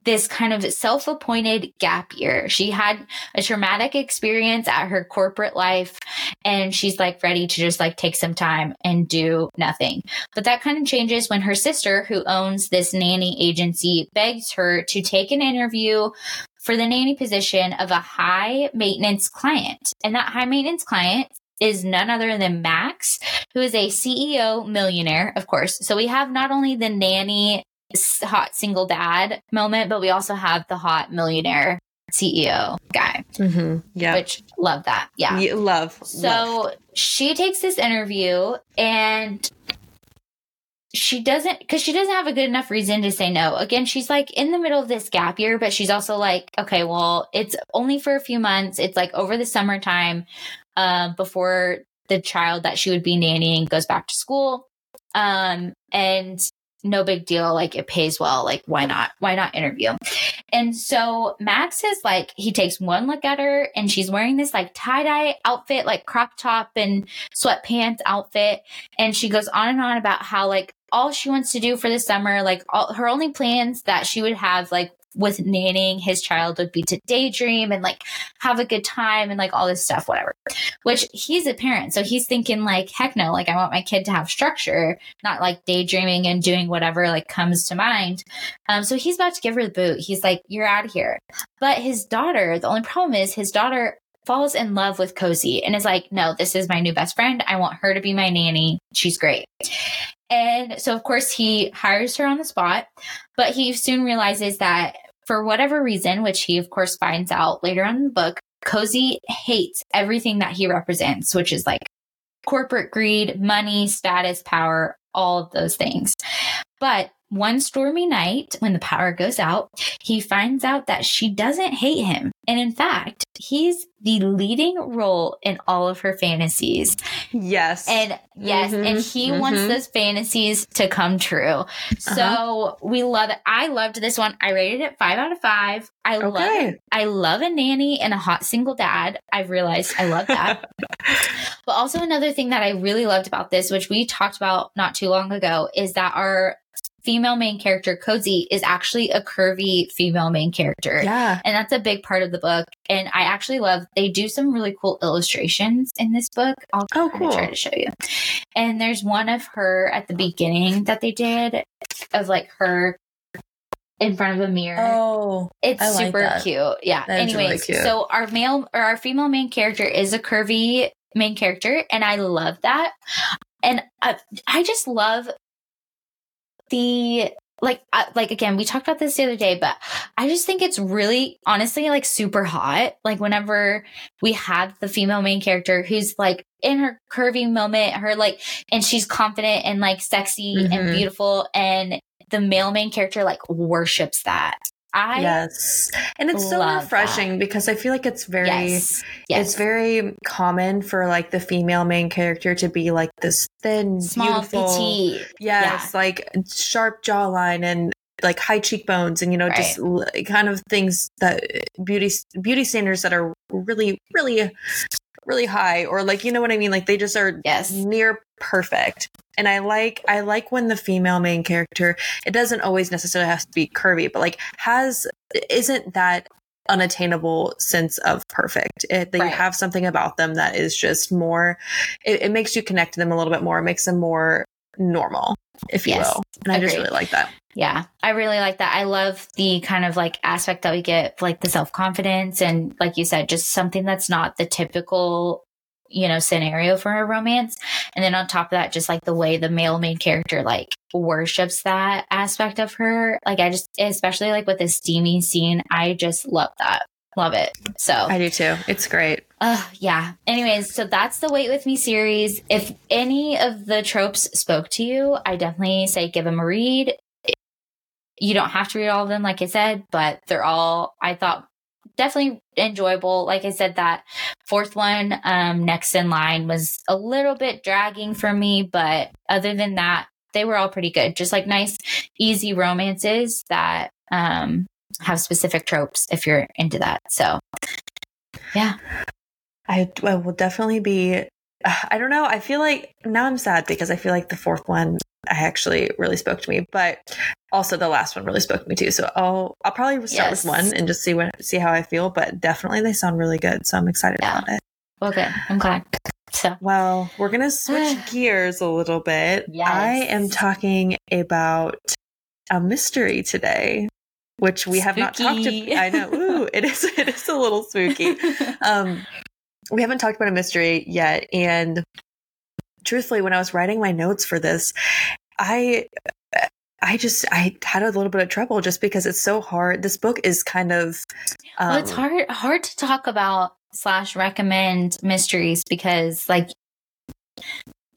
this kind of self-appointed gap year. She had a traumatic experience at her corporate life, and she's like ready to just like take some time and do nothing. But that kind of changes when her sister, who owns this nanny agency, begs her to take an interview for the nanny position of a high maintenance client. And that high maintenance client is none other than Max, who is a C E O millionaire, of course. So we have not only the nanny hot single dad moment, but we also have the hot millionaire C E O guy. Mm-hmm. Yeah. Which, love that. Yeah. You love. So love. She takes this interview, and she doesn't, because she doesn't have a good enough reason to say no. Again, she's like in the middle of this gap year, but she's also like, okay, well, it's only for a few months. It's like over the summertime uh, before the child that she would be nannying goes back to school. Um, and no big deal. Like, it pays well. Like, why not? Why not interview? And so Max is like, he takes one look at her, and she's wearing this like tie-dye outfit, like crop top and sweatpants outfit. And she goes on and on about how like all she wants to do for the summer, like all her only plans that she would have like with nannying his child would be to daydream and like have a good time and like all this stuff, whatever. Which, he's a parent, so he's thinking like, heck no, like I want my kid to have structure, not like daydreaming and doing whatever like comes to mind. Um, so he's about to give her the boot. He's like, you're out of here. But his daughter, the only problem is his daughter falls in love with Cozy and is like, no, this is my new best friend. I want her to be my nanny. She's great. And so of course he hires her on the spot, but he soon realizes that for whatever reason, which he, of course, finds out later on in the book, Cozy hates everything that he represents, which is like corporate greed, money, status, power, all of those things. But one stormy night, when the power goes out, he finds out that she doesn't hate him. And in fact, he's the leading role in all of her fantasies. Yes. And yes, mm-hmm. and he mm-hmm. wants those fantasies to come true. So uh-huh. we love it. I loved this one. I rated it five out of five. I okay. love it. I love a nanny and a hot single dad. I've realized I love that. But also another thing that I really loved about this, which we talked about not too long ago, is that our female main character, Cozy, is actually a curvy female main character. Yeah. And that's a big part of the book. And I actually love, they do some really cool illustrations in this book. I'll oh, cool. try to show you. And there's one of her at the beginning that they did of like her in front of a mirror. Oh, it's I super like that. Cute. Yeah. That Anyways, really cute. So our male or our female main character is a curvy main character. And I love that. And I, I just love The like, uh, like again, we talked about this the other day, but I just think it's really, honestly, like super hot. Like whenever we have the female main character who's like in her curvy moment, her like, and she's confident and like sexy mm-hmm. and beautiful, and the male main character like worships that. I yes, and it's so refreshing that. Because I feel like it's very, yes. Yes. it's very common for like the female main character to be like this thin, small, beautiful, petite, yes, yeah. like sharp jawline and like high cheekbones, and you know, right. just l- kind of things that beauty beauty standards that are really, really, really high, or like you know what I mean, like they just are yes. near perfect. And I like I like when the female main character, it doesn't always necessarily have to be curvy, but like has isn't that unattainable sense of perfect. It, they right. have something about them that is just more, it, it makes you connect to them a little bit more. It makes them more normal, if yes. you will. And I Agreed. Just really like that. Yeah, I really like that. I love the kind of like aspect that we get, like the self-confidence and like you said, just something that's not the typical you know, scenario for a romance. And then on top of that, just like the way the male main character like worships that aspect of her. Like I just, especially like with the steamy scene, I just love that. Love it. So I do too. It's great. Uh, yeah. Anyways, so that's the Wait With Me series. If any of the tropes spoke to you, I definitely say give them a read. You don't have to read all of them, like I said, but they're all, I thought, definitely enjoyable. Like I said, that fourth one, um, next in line, was a little bit dragging for me, but other than that, they were all pretty good. Just like nice, easy romances that um, have specific tropes if you're into that. So, yeah. I, I will definitely be, I don't know. I feel like now I'm sad because I feel like the fourth one actually really spoke to me, but also the last one really spoke to me too. So I'll I'll probably start yes. with one and just see when see how I feel. But definitely they sound really good, so I'm excited yeah. about it. Well, good. I'm glad. So well, we're gonna switch gears a little bit. Yes. I am talking about a mystery today, which we spooky. have not talked about. I know. Ooh, it is. It is a little spooky. Um, we haven't talked about a mystery yet, and truthfully, when I was writing my notes for this, I, I just, I had a little bit of trouble just because it's so hard. This book is kind of, um, well, it's hard, hard to talk about slash recommend mysteries because, like,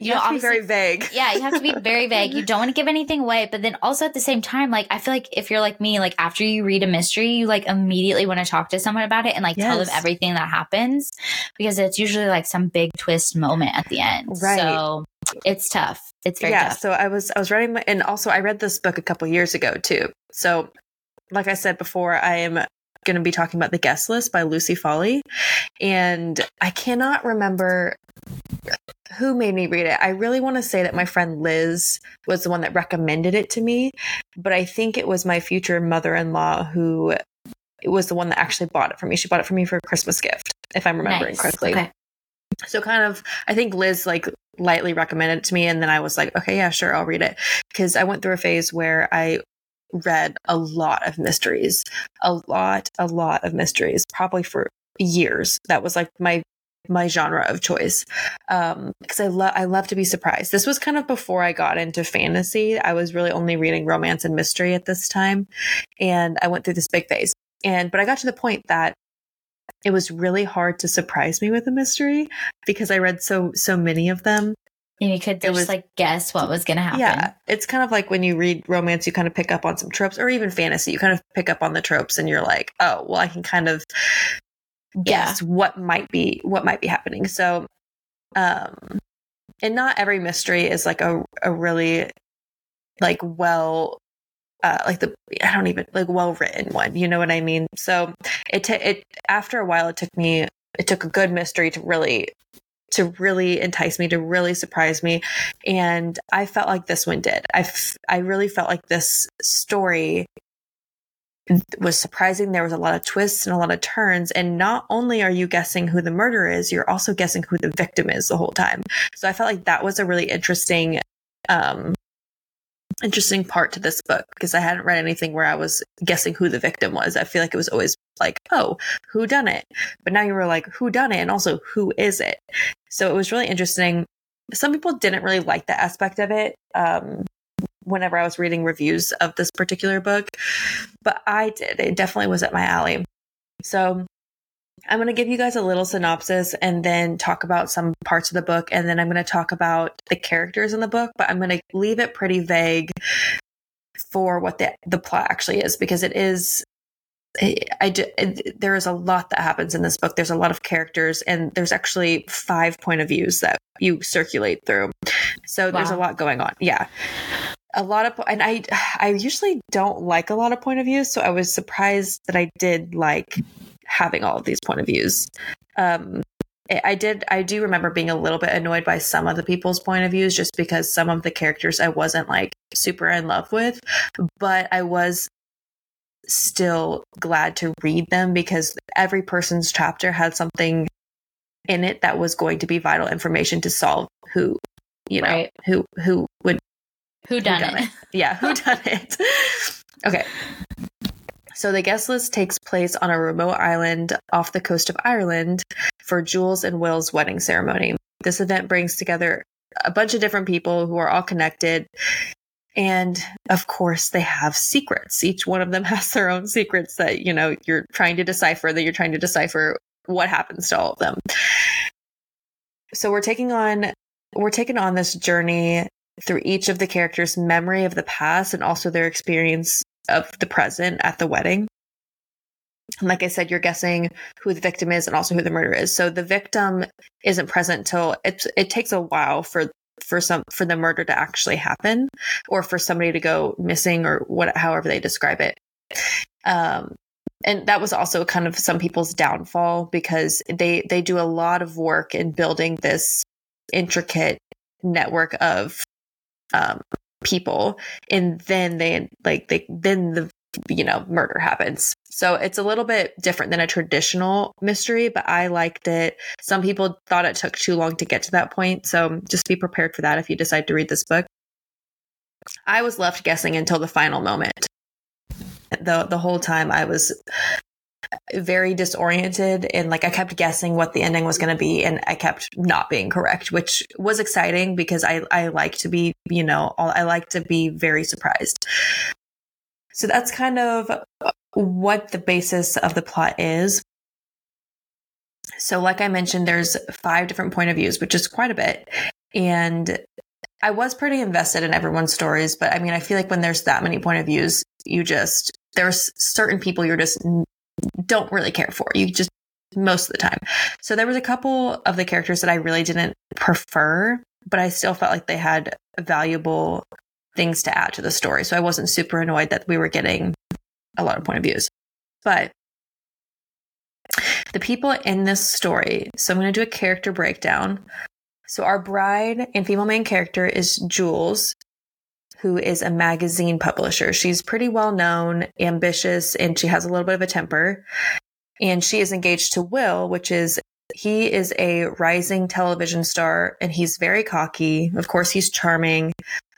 you, you know, have to be very vague. Yeah, you have to be very vague. You don't want to give anything away, but then also at the same time, like, I feel like if you're like me, like after you read a mystery, you like immediately want to talk to someone about it and like yes. tell them everything that happens because it's usually like some big twist moment at the end. Right. So it's tough. It's very yeah, tough. Yeah. So I was I was writing, my, and also I read this book a couple years ago too. So, like I said before, I am going to be talking about The Guest List by Lucy Foley, and I cannot remember who made me read it. I really want to say that my friend Liz was the one that recommended it to me, but I think it was my future mother-in-law who was the one that actually bought it for me. She bought it for me for a Christmas gift, if I'm remembering nice. correctly. Okay. So kind of, I think Liz like lightly recommended it to me, and then I was like, okay, yeah, sure, I'll read it. Because I went through a phase where I read a lot of mysteries, a lot, a lot of mysteries, probably for years. That was like my my genre of choice. Um, because I love, I love to be surprised. This was kind of before I got into fantasy. I was really only reading romance and mystery at this time. And I went through this big phase, and, but I got to the point that it was really hard to surprise me with a mystery because I read so, so many of them. And you could just was, like guess what was going to happen. Yeah. It's kind of like when you read romance, you kind of pick up on some tropes, or even fantasy, you kind of pick up on the tropes and you're like, oh, well, I can kind of guess yeah. what might be what might be happening. So um and not every mystery is like a a really like well uh like the I don't even like well written one, you know what I mean? So it t- it after a while it took me it took a good mystery to really to really entice me, to really surprise me, and I felt like this one did. I f- I really felt like this story was surprising. There was a lot of twists and a lot of turns. And not only are you guessing who the murderer is, you're also guessing who the victim is the whole time. So I felt like that was a really interesting, um, interesting part to this book because I hadn't read anything where I was guessing who the victim was. I feel like it was always like, oh, who done it? But now you were like, who done it? And also who is it? So it was really interesting. Some people didn't really like that aspect of it. Um, whenever I was reading reviews of this particular book, but I did. It definitely was up my alley. So I'm going to give you guys a little synopsis and then talk about some parts of the book. And then I'm going to talk about the characters in the book, but I'm going to leave it pretty vague for what the, the plot actually is, because it is, I, I, it, there is a lot that happens in this book. There's a lot of characters, and there's actually five point of views that you circulate through. So wow. there's a lot going on. Yeah. A lot of, and I, I usually don't like a lot of point of views. So I was surprised that I did like having all of these point of views. Um, I did, I do remember being a little bit annoyed by some of the people's point of views, just because some of the characters I wasn't like super in love with, but I was still glad to read them because every person's chapter had something in it that was going to be vital information to solve who, you know, right. who, who would, Who done, who done it? it? Yeah, who done it? Okay. So the guest list takes place on a remote island off the coast of Ireland for Jules and Will's wedding ceremony. This event brings together a bunch of different people who are all connected. And of course, they have secrets. Each one of them has their own secrets that, you know, you're trying to decipher, that you're trying to decipher what happens to all of them. So we're taking on, we're taking on this journey through each of the characters' memory of the past and also their experience of the present at the wedding. And like I said, you're guessing who the victim is and also who the murderer is. So the victim isn't present till it, it takes a while for, for some, for the murder to actually happen, or for somebody to go missing, or what, however they describe it. Um, And that was also kind of some people's downfall, because they, they do a lot of work in building this intricate network of, um, people, and then they like they then the you know murder happens. So it's a little bit different than a traditional mystery, but I liked it. Some people thought it took too long to get to that point, so just be prepared for that if you decide to read this book. I was left guessing until the final moment. The the whole time I was very disoriented, and like I kept guessing what the ending was going to be, and I kept not being correct, which was exciting because I, I like to be, you know, I like to be very surprised. So that's kind of what the basis of the plot is. So like I mentioned, there's five different point of views, which is quite a bit. And I was pretty invested in everyone's stories, but I mean, I feel like when there's that many point of views, you just, there's certain people you're just don't really care for. You just, most of the time. So there was a couple of the characters that I really didn't prefer, but I still felt like they had valuable things to add to the story. So I wasn't super annoyed that we were getting a lot of point of views. But the people in this story, so I'm going to do a character breakdown. So our bride and female main character is Jules, who is a magazine publisher. She's pretty well known, ambitious, and she has a little bit of a temper. And she is engaged to Will, which is, he is a rising television star, and he's very cocky. Of course, he's charming,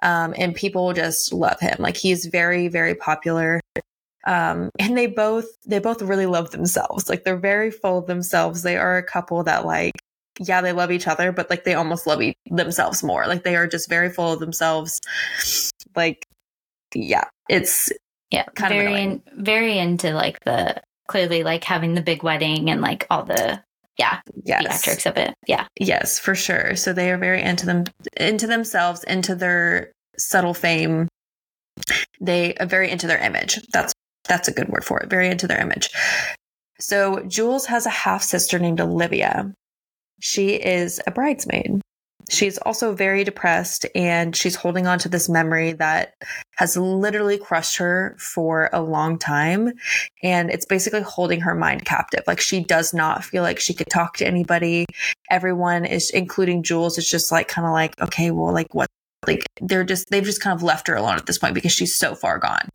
um, and people just love him. Like, he's very, very popular. Um, and they both, they both really love themselves. Like, they're very full of themselves. They are a couple that, like, yeah, they love each other, but like they almost love e- themselves more. Like they are just very full of themselves. Like, yeah, it's yeah, kind very of in, very into like the clearly like having the big wedding and like all the yeah yes. theatrics of it. Yeah, yes, for sure. So they are very into them, into themselves, into their subtle fame. They are very into their image. That's that's a good word for it. Very into their image. So Jules has a half sister named Olivia. She is a bridesmaid. She's also very depressed, and she's holding on to this memory that has literally crushed her for a long time. And it's basically holding her mind captive. Like, she does not feel like she could talk to anybody. Everyone is, including Jules, is just like, kind of like, okay, well, like what? Like they're just, they've just kind of left her alone at this point because she's so far gone.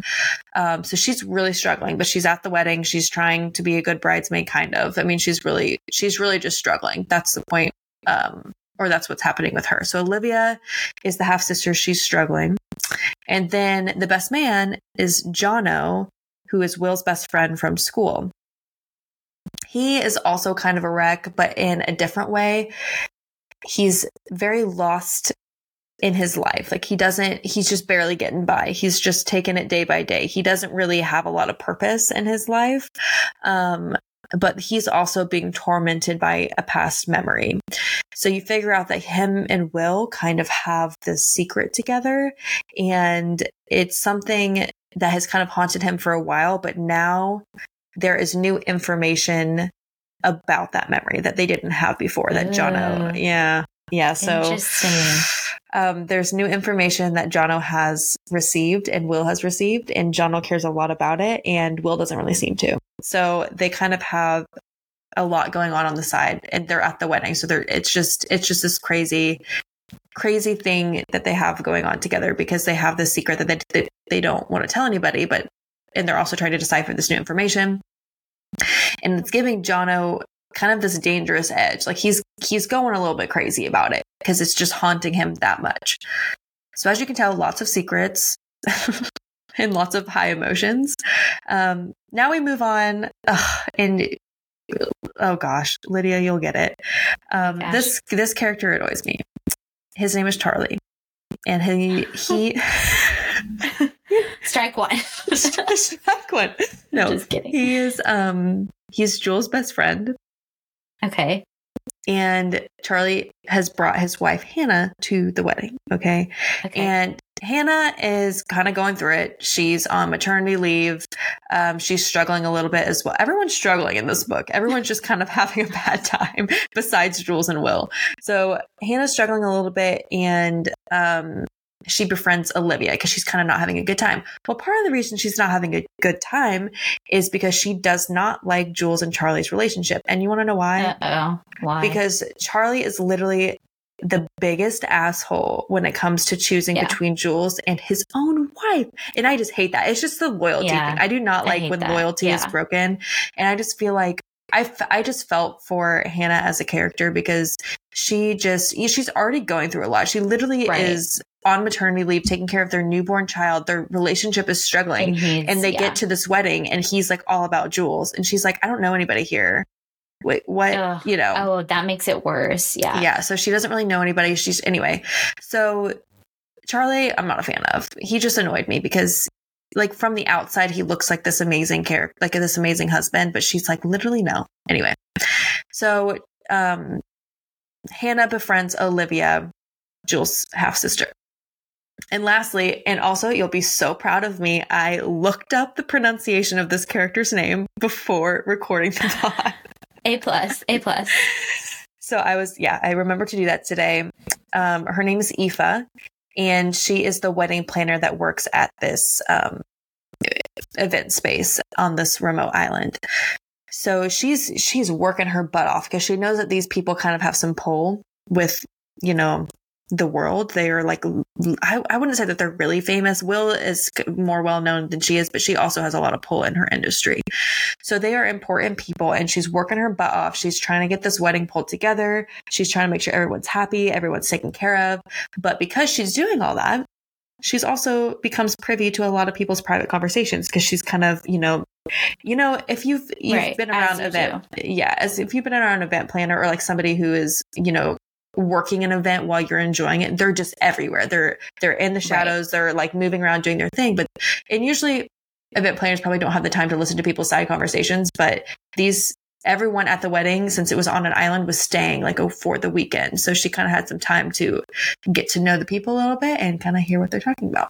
Um, so she's really struggling, but she's at the wedding. She's trying to be a good bridesmaid, kind of. I mean, she's really, she's really just struggling. That's the point. Um, or that's what's happening with her. So Olivia is the half sister. She's struggling. And then the best man is Jono, who is Will's best friend from school. He is also kind of a wreck, but in a different way. He's very lost in his life. Like, he doesn't, he's just barely getting by. He's just taking it day by day. He doesn't really have a lot of purpose in his life. Um, but he's also being tormented by a past memory. So you figure out that him and Will kind of have this secret together, and it's something that has kind of haunted him for a while, but now there is new information about that memory that they didn't have before that Jono. Yeah. Yeah. So interesting. Um, there's new information that Jono has received and Will has received, and Jono cares a lot about it, and Will doesn't really seem to. So they kind of have a lot going on on the side, and they're at the wedding. So they're, it's just, it's just this crazy, crazy thing that they have going on together because they have this secret that they, that they don't want to tell anybody, but, and they're also trying to decipher this new information, and it's giving Jono kind of this dangerous edge. Like he's, he's going a little bit crazy about it, because it's just haunting him that much. So as you can tell, lots of secrets and lots of high emotions. Um, now we move on. Ugh, and oh gosh, Lydia, you'll get it. Um, gosh. This this character annoys me. His name is Charlie, and he he. Strike one. Strike one. No, just kidding. He is um he's Jules' best friend. Okay. And Charlie has brought his wife, Hannah, to the wedding. Okay. okay. And Hannah is kind of going through it. She's on maternity leave. Um, she's struggling a little bit as well. Everyone's struggling in this book. Everyone's just kind of having a bad time besides Jules and Will. So Hannah's struggling a little bit, and um, she befriends Olivia because she's kind of not having a good time. Well, part of the reason she's not having a good time is because she does not like Jules and Charlie's relationship. And you want to know why? Uh-oh. Why? Because Charlie is literally the biggest asshole when it comes to choosing yeah. between Jules and his own wife. And I just hate that. It's just the loyalty yeah. thing. I do not like when that. loyalty yeah. is broken. And I just feel like I, f- I just felt for Hannah as a character because she just, she's already going through a lot. She literally right. is on maternity leave, taking care of their newborn child. Their relationship is struggling and, and they yeah. get to this wedding and he's like all about Jules. And she's like, I don't know anybody here. Wait, what, Ugh. you know? Oh, that makes it worse. Yeah. Yeah. So she doesn't really know anybody. She's anyway. So Charlie, I'm not a fan of. He just annoyed me because like from the outside, he looks like this amazing character, like this amazing husband, but she's like, literally no. Anyway. So, um, Hannah befriends Olivia, Jules' half sister. And lastly, and also you'll be so proud of me, I looked up the pronunciation of this character's name before recording the pod. A plus, A plus. So I was, yeah, I remember to do that today. Um, her name is Aoife, and she is the wedding planner that works at this um, event space on this remote island. So she's she's working her butt off because she knows that these people kind of have some pull with, you know, the world. They are like, I, I wouldn't say that they're really famous. Will is more well-known than she is, but she also has a lot of pull in her industry. So they are important people, and she's working her butt off. She's trying to get this wedding pulled together. She's trying to make sure everyone's happy, everyone's taken care of. But because she's doing all that, she's also becomes privy to a lot of people's private conversations because she's kind of, you know, you know, if you've, you've right, been around event, do. yeah, as if you've been around an event planner or like somebody who is, you know, working an event while you're enjoying it, they're just everywhere. They're they're in the shadows. Right. They're like moving around doing their thing. But and usually event planners probably don't have the time to listen to people's side conversations. But these everyone at the wedding, since it was on an island, was staying like oh for the weekend. So she kind of had some time to get to know the people a little bit and kind of hear what they're talking about.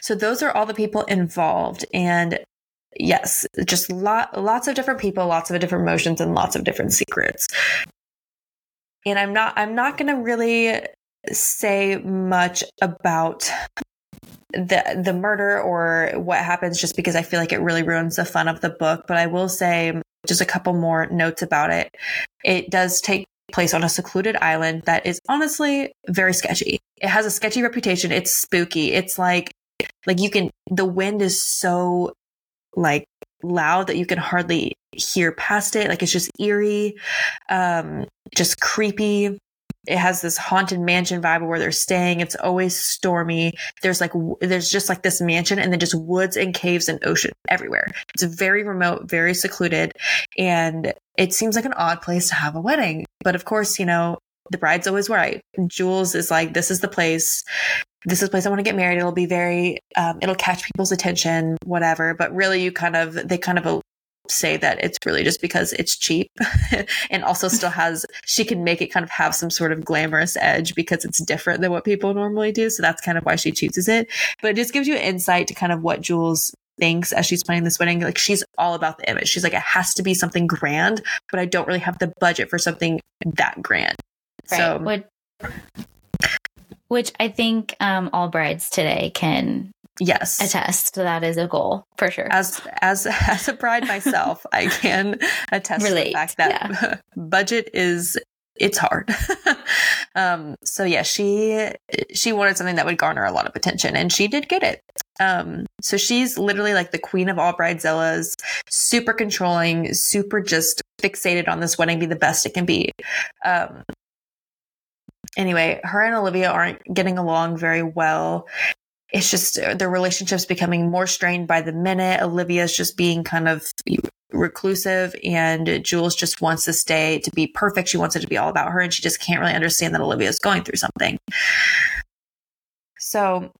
So those are all the people involved, and yes, just lot lots of different people, lots of different emotions, and lots of different secrets. And I'm not, I'm not going to really say much about the the murder or what happens, just because I feel like it really ruins the fun of the book. But I will say just a couple more notes about it. It does take place on a secluded island that is honestly very sketchy. It has a sketchy reputation. It's spooky. It's like, like you can, the wind is so like loud that you can hardly hear past it. Like it's just eerie, um, just creepy. It has this haunted mansion vibe where they're staying. It's always stormy. There's like, w- there's just like this mansion and then just woods and caves and ocean everywhere. It's very remote, very secluded. And it seems like an odd place to have a wedding. But of course, you know, the bride's always right. Jules is like, this is the place. This is the place I want to get married. It'll be very, um, it'll catch people's attention, whatever. But really you kind of, they kind of say that it's really just because it's cheap and also still has, she can make it kind of have some sort of glamorous edge because it's different than what people normally do. So that's kind of why she chooses it. But it just gives you an insight to kind of what Jules thinks as she's planning this wedding. Like she's all about the image. She's like, it has to be something grand, but I don't really have the budget for something that grand. Right. So, Would- Which I think um, all brides today can yes. attest. So that is a goal for sure. As as as a bride myself, I can attest Relate. to the fact that yeah. budget is it's hard. um, so yeah, she she wanted something that would garner a lot of attention, and she did get it. Um, so she's literally like the queen of all bridezillas, super controlling, super just fixated on this wedding, be the best it can be. Um, Anyway, her and Olivia aren't getting along very well. It's just their relationship's becoming more strained by the minute. Olivia's just being kind of reclusive, and Jules just wants this day to be perfect. She wants it to be all about her, and she just can't really understand that Olivia's going through something. So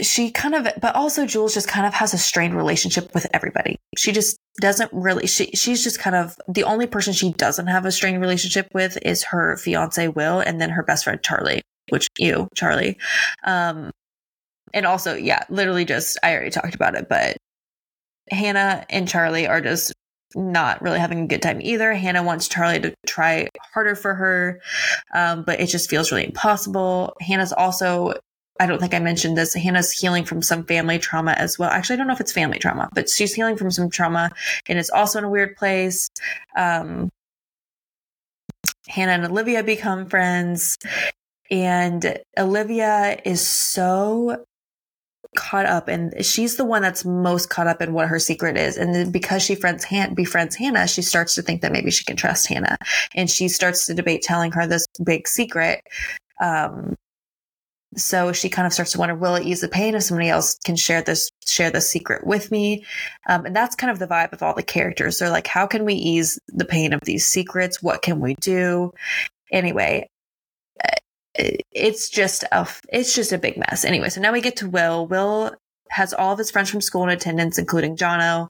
she kind of, but also Jules just kind of has a strained relationship with everybody. She just doesn't really, she, she's just kind of, the only person she doesn't have a strained relationship with is her fiance, Will, and then her best friend, Charlie, which ew, Charlie. Um, and also, yeah, literally just, I already talked about it, but Hannah and Charlie are just not really having a good time either. Hannah wants Charlie to try harder for her, um, but it just feels really impossible. Hannah's also, I don't think I mentioned this. Hannah's healing from some family trauma as well. Actually, I don't know if it's family trauma, but she's healing from some trauma and it's also in a weird place. Um, Hannah and Olivia become friends. And Olivia is so caught up, and she's the one that's most caught up in what her secret is. And then because she friends Han- befriends Hannah, she starts to think that maybe she can trust Hannah. And she starts to debate telling her this big secret. Um, so she kind of starts to wonder, will it ease the pain if somebody else can share this, share this secret with me? Um, and that's kind of the vibe of all the characters. They're like, how can we ease the pain of these secrets? What can we do? Anyway, it's just a, it's just a big mess. Anyway, so now we get to Will. Will has all of his friends from school in attendance, including Jono.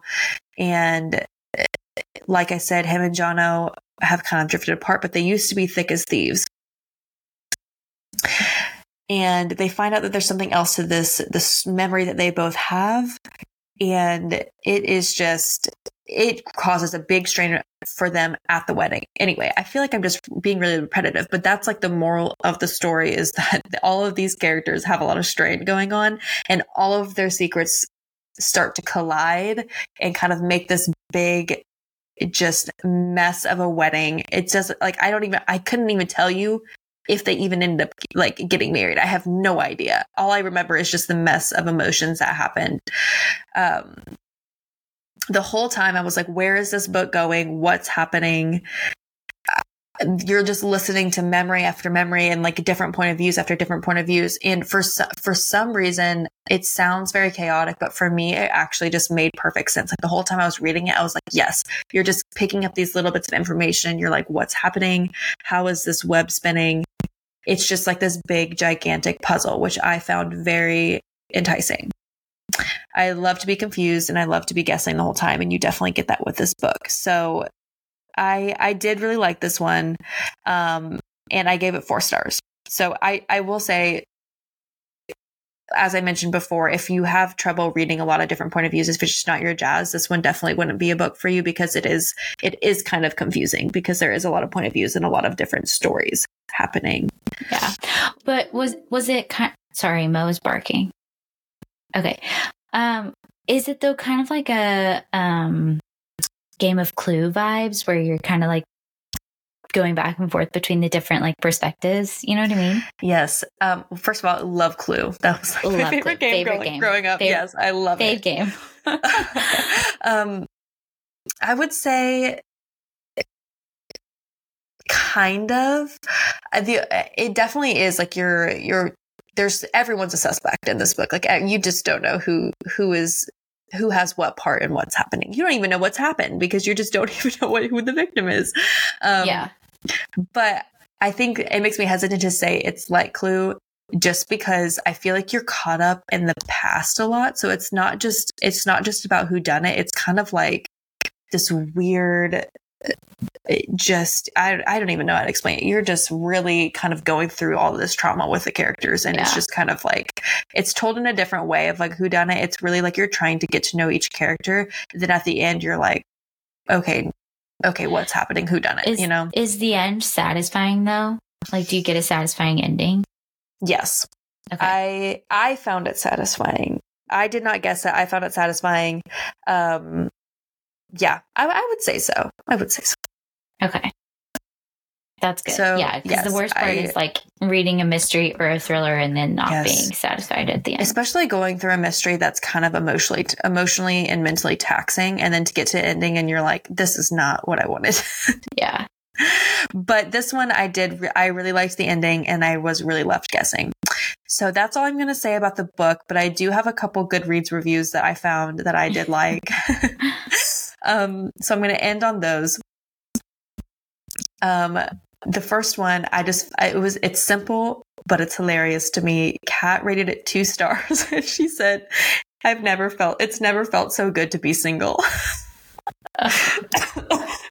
And like I said, him and Jono have kind of drifted apart, but they used to be thick as thieves. And they find out that there's something else to this, this memory that they both have. And it is just, it causes a big strain for them at the wedding. Anyway, I feel like I'm just being really repetitive, but that's like the moral of the story, is that all of these characters have a lot of strain going on, and all of their secrets start to collide and kind of make this big just mess of a wedding. It doesn't, like, I don't even, I couldn't even tell you if they even ended up like getting married. I have no idea. All I remember is just the mess of emotions that happened. Um, the whole time I was like, where is this book going? What's happening? You're just listening to memory after memory and like different point of views after different point of views. And for, for some reason, it sounds very chaotic, but for me, it actually just made perfect sense. Like the whole time I was reading it, I was like, yes, you're just picking up these little bits of information. You're like, what's happening? How is this web spinning? It's just like this big, gigantic puzzle, which I found very enticing. I love to be confused and I love to be guessing the whole time. And you definitely get that with this book. So I, I did really like this one. Um, and I gave it four stars. So I, I will say, as I mentioned before, if you have trouble reading a lot of different point of views, if it's just not your jazz, this one definitely wouldn't be a book for you, because it is, it is kind of confusing because there is a lot of point of views and a lot of different stories happening. Yeah. But was, was it kind of, sorry, Mo is barking. Okay. Um, is it though kind of like a um, Game of Clue vibes where you're kind of like going back and forth between the different like perspectives? You know what I mean? Yes. Um, first of all, I love Clue. That was like, my favorite Clue. game, favorite growing, game growing up. Favorite, yes, I love fave it. Game. um, I would say kind of. The it definitely is like your your. There's everyone's a suspect in this book. Like you just don't know who, who is, who has what part and what's happening. You don't even know what's happened because you just don't even know what, who the victim is. Um, yeah. But I think it makes me hesitant to say it's like Clue just because I feel like you're caught up in the past a lot. So it's not just, it's not just about who done it. It's kind of like this weird, it just I, I don't even know how to explain it. You're just really kind of going through all this trauma with the characters, and yeah. It's just kind of like it's told in a different way of like whodunit. It's really like you're trying to get to know each character. Then at the end, you're like, okay, okay, what's happening? Whodunit? Is, you know, is the end satisfying though? Like, do you get a satisfying ending? Yes, okay. I I found it satisfying. I did not guess that. I found it satisfying. Um, yeah, I, I would say so. I would say so. Okay. That's good. So, yeah. Because yes, the worst part I, is like reading a mystery or a thriller and then not yes. being satisfied at the end. Especially going through a mystery that's kind of emotionally, emotionally and mentally taxing. And then to get to the ending and you're like, this is not what I wanted. Yeah. But this one I did. Re- I really liked the ending and I was really left guessing. So that's all I'm going to say about the book. But I do have a couple Goodreads reviews that I found that I did like. um, so I'm going to end on those. Um, the first one, I just, I, it was, it's simple, but it's hilarious to me. Kat rated it two stars. And she said, I've never felt, it's never felt so good to be single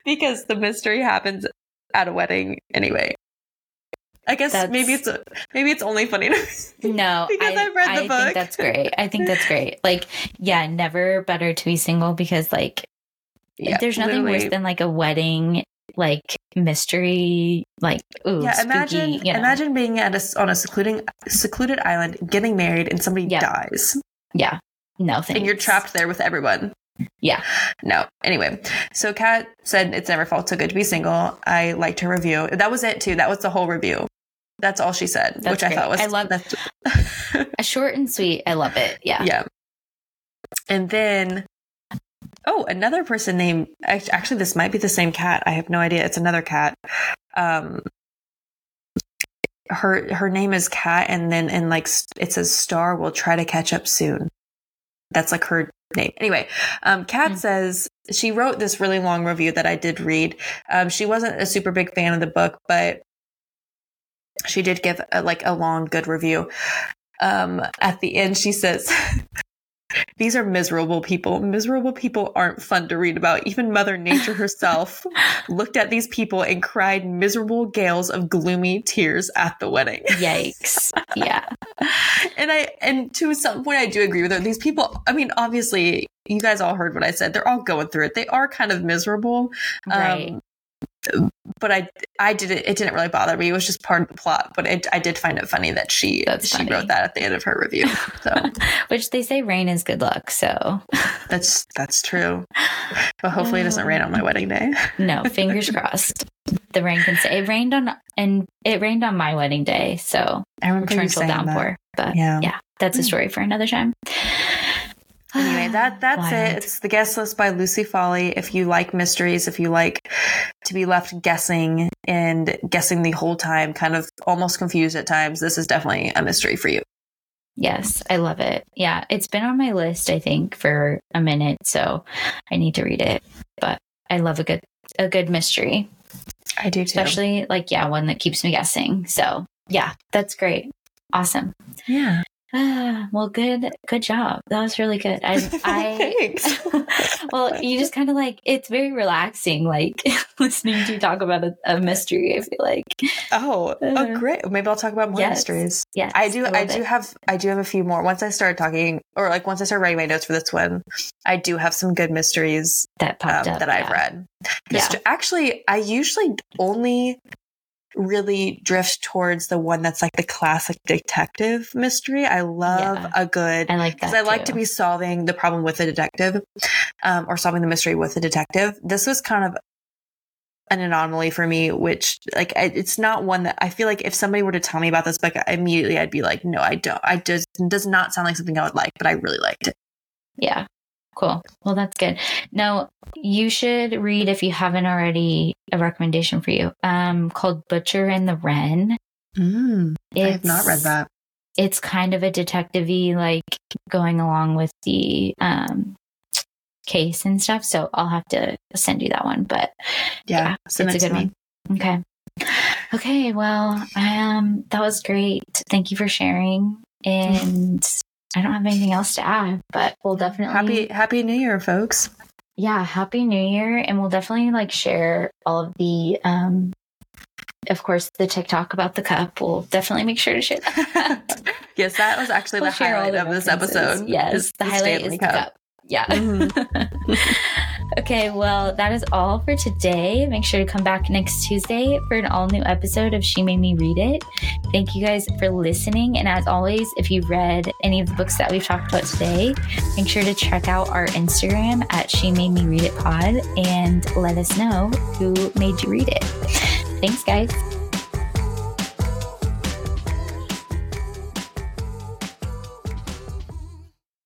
because the mystery happens at a wedding anyway. I guess that's, maybe it's, a, maybe it's only funny to me. No, because I, I've read the I book. I think that's great. I think that's great. Like, yeah, never better to be single because like, yeah, there's nothing literally. worse than like a wedding like mystery, like ooh, yeah. Imagine, spooky, you know. imagine being at a on a secluding secluded island, getting married, and somebody yeah. dies. Yeah, no, thanks. And you're trapped there with everyone. Yeah. No. Anyway, so Kat said it's never felt so good to be single. I liked her review. That was it too. That was the whole review. That's all she said, that's which great. I thought was I love that's a short and sweet. I love it. Yeah. Yeah. And then, oh, another person named, actually, this might be the same Kat. I have no idea. It's another Kat. Um, her, her name is Kat. And then, and like, it says star, we'll try to catch up soon. That's like her name. Anyway, um, Kat mm-hmm. says she wrote this really long review that I did read. Um, she wasn't a super big fan of the book, but she did give a, like a long, good review. Um, at the end, she says, these are miserable people. Miserable people aren't fun to read about. Even Mother Nature herself looked at these people and cried miserable gales of gloomy tears at the wedding. Yikes. Yeah. And I, and to some point, I do agree with her. These people, I mean, obviously, you guys all heard what I said. They're all going through it. They are kind of miserable. Right. Um, but I, I did it. It didn't really bother me. It was just part of the plot, but it, I did find it funny that she, that's she funny. Wrote that at the end of her review. So, which they say rain is good luck. So that's, that's true. But hopefully it doesn't rain on my wedding day. No, fingers crossed. The rain can stay. It rained on, and it rained on my wedding day. So I remember torrential downpour, that. But yeah. yeah, that's a story for another time. Anyway, that that's Wild. It. It's The Guest List by Lucy Foley. If you like mysteries, if you like to be left guessing and guessing the whole time, kind of almost confused at times, this is definitely a mystery for you. Yes, I love it. Yeah, it's been on my list, I think, for a minute, so I need to read it. But I love a good a good mystery. I do too. Especially, like, yeah, one that keeps me guessing. So, yeah, that's great. Awesome. Yeah. Ah, well, good, good job. That was really good. I, I well, you just kind of like, it's very relaxing, like listening to you talk about a, a mystery. I feel like, oh, oh, great. Maybe I'll talk about more yes. mysteries. Yeah, I do. I, I do it. have, I do have a few more. Once I start talking, or like once I start writing my notes for this one, I do have some good mysteries that popped um, up, that I've yeah. read. Yeah. Actually, I usually only really drift towards the one that's like the classic detective mystery. I love yeah, a good, I like that because I too. like to be solving the problem with a detective, um, or solving the mystery with a detective. This was kind of an anomaly for me, which like, I, it's not one that I feel like if somebody were to tell me about this book, I immediately I'd be like, no, I don't, I just, it does not sound like something I would like, but I really liked it. Yeah. Cool. Well, that's good. Now, you should read, if you haven't already, a recommendation for you um, called Butcher and the Wren. Mm, I have not read that. It's kind of a detective-y, like going along with the um, case and stuff. So I'll have to send you that one. But yeah, yeah it's a good one. Okay. Okay. Well, um, that was great. Thank you for sharing. And I don't have anything else to add, but we'll definitely happy Happy New Year, folks. Yeah, Happy New Year, and we'll definitely like share all of the, um, of course, the TikTok about the cup. We'll definitely make sure to share that. Yes, that was actually we'll the highlight the of this episode. Yes, the, the highlight Stanley is cup. the cup. Yeah. Mm-hmm. Okay, well, that is all for today. Make sure to come back next Tuesday for an all-new episode of She Made Me Read It. Thank you guys for listening. And as always, if you've read any of the books that we've talked about today, make sure to check out our Instagram at She Made Me Read It Pod and let us know who made you read it. Thanks, guys.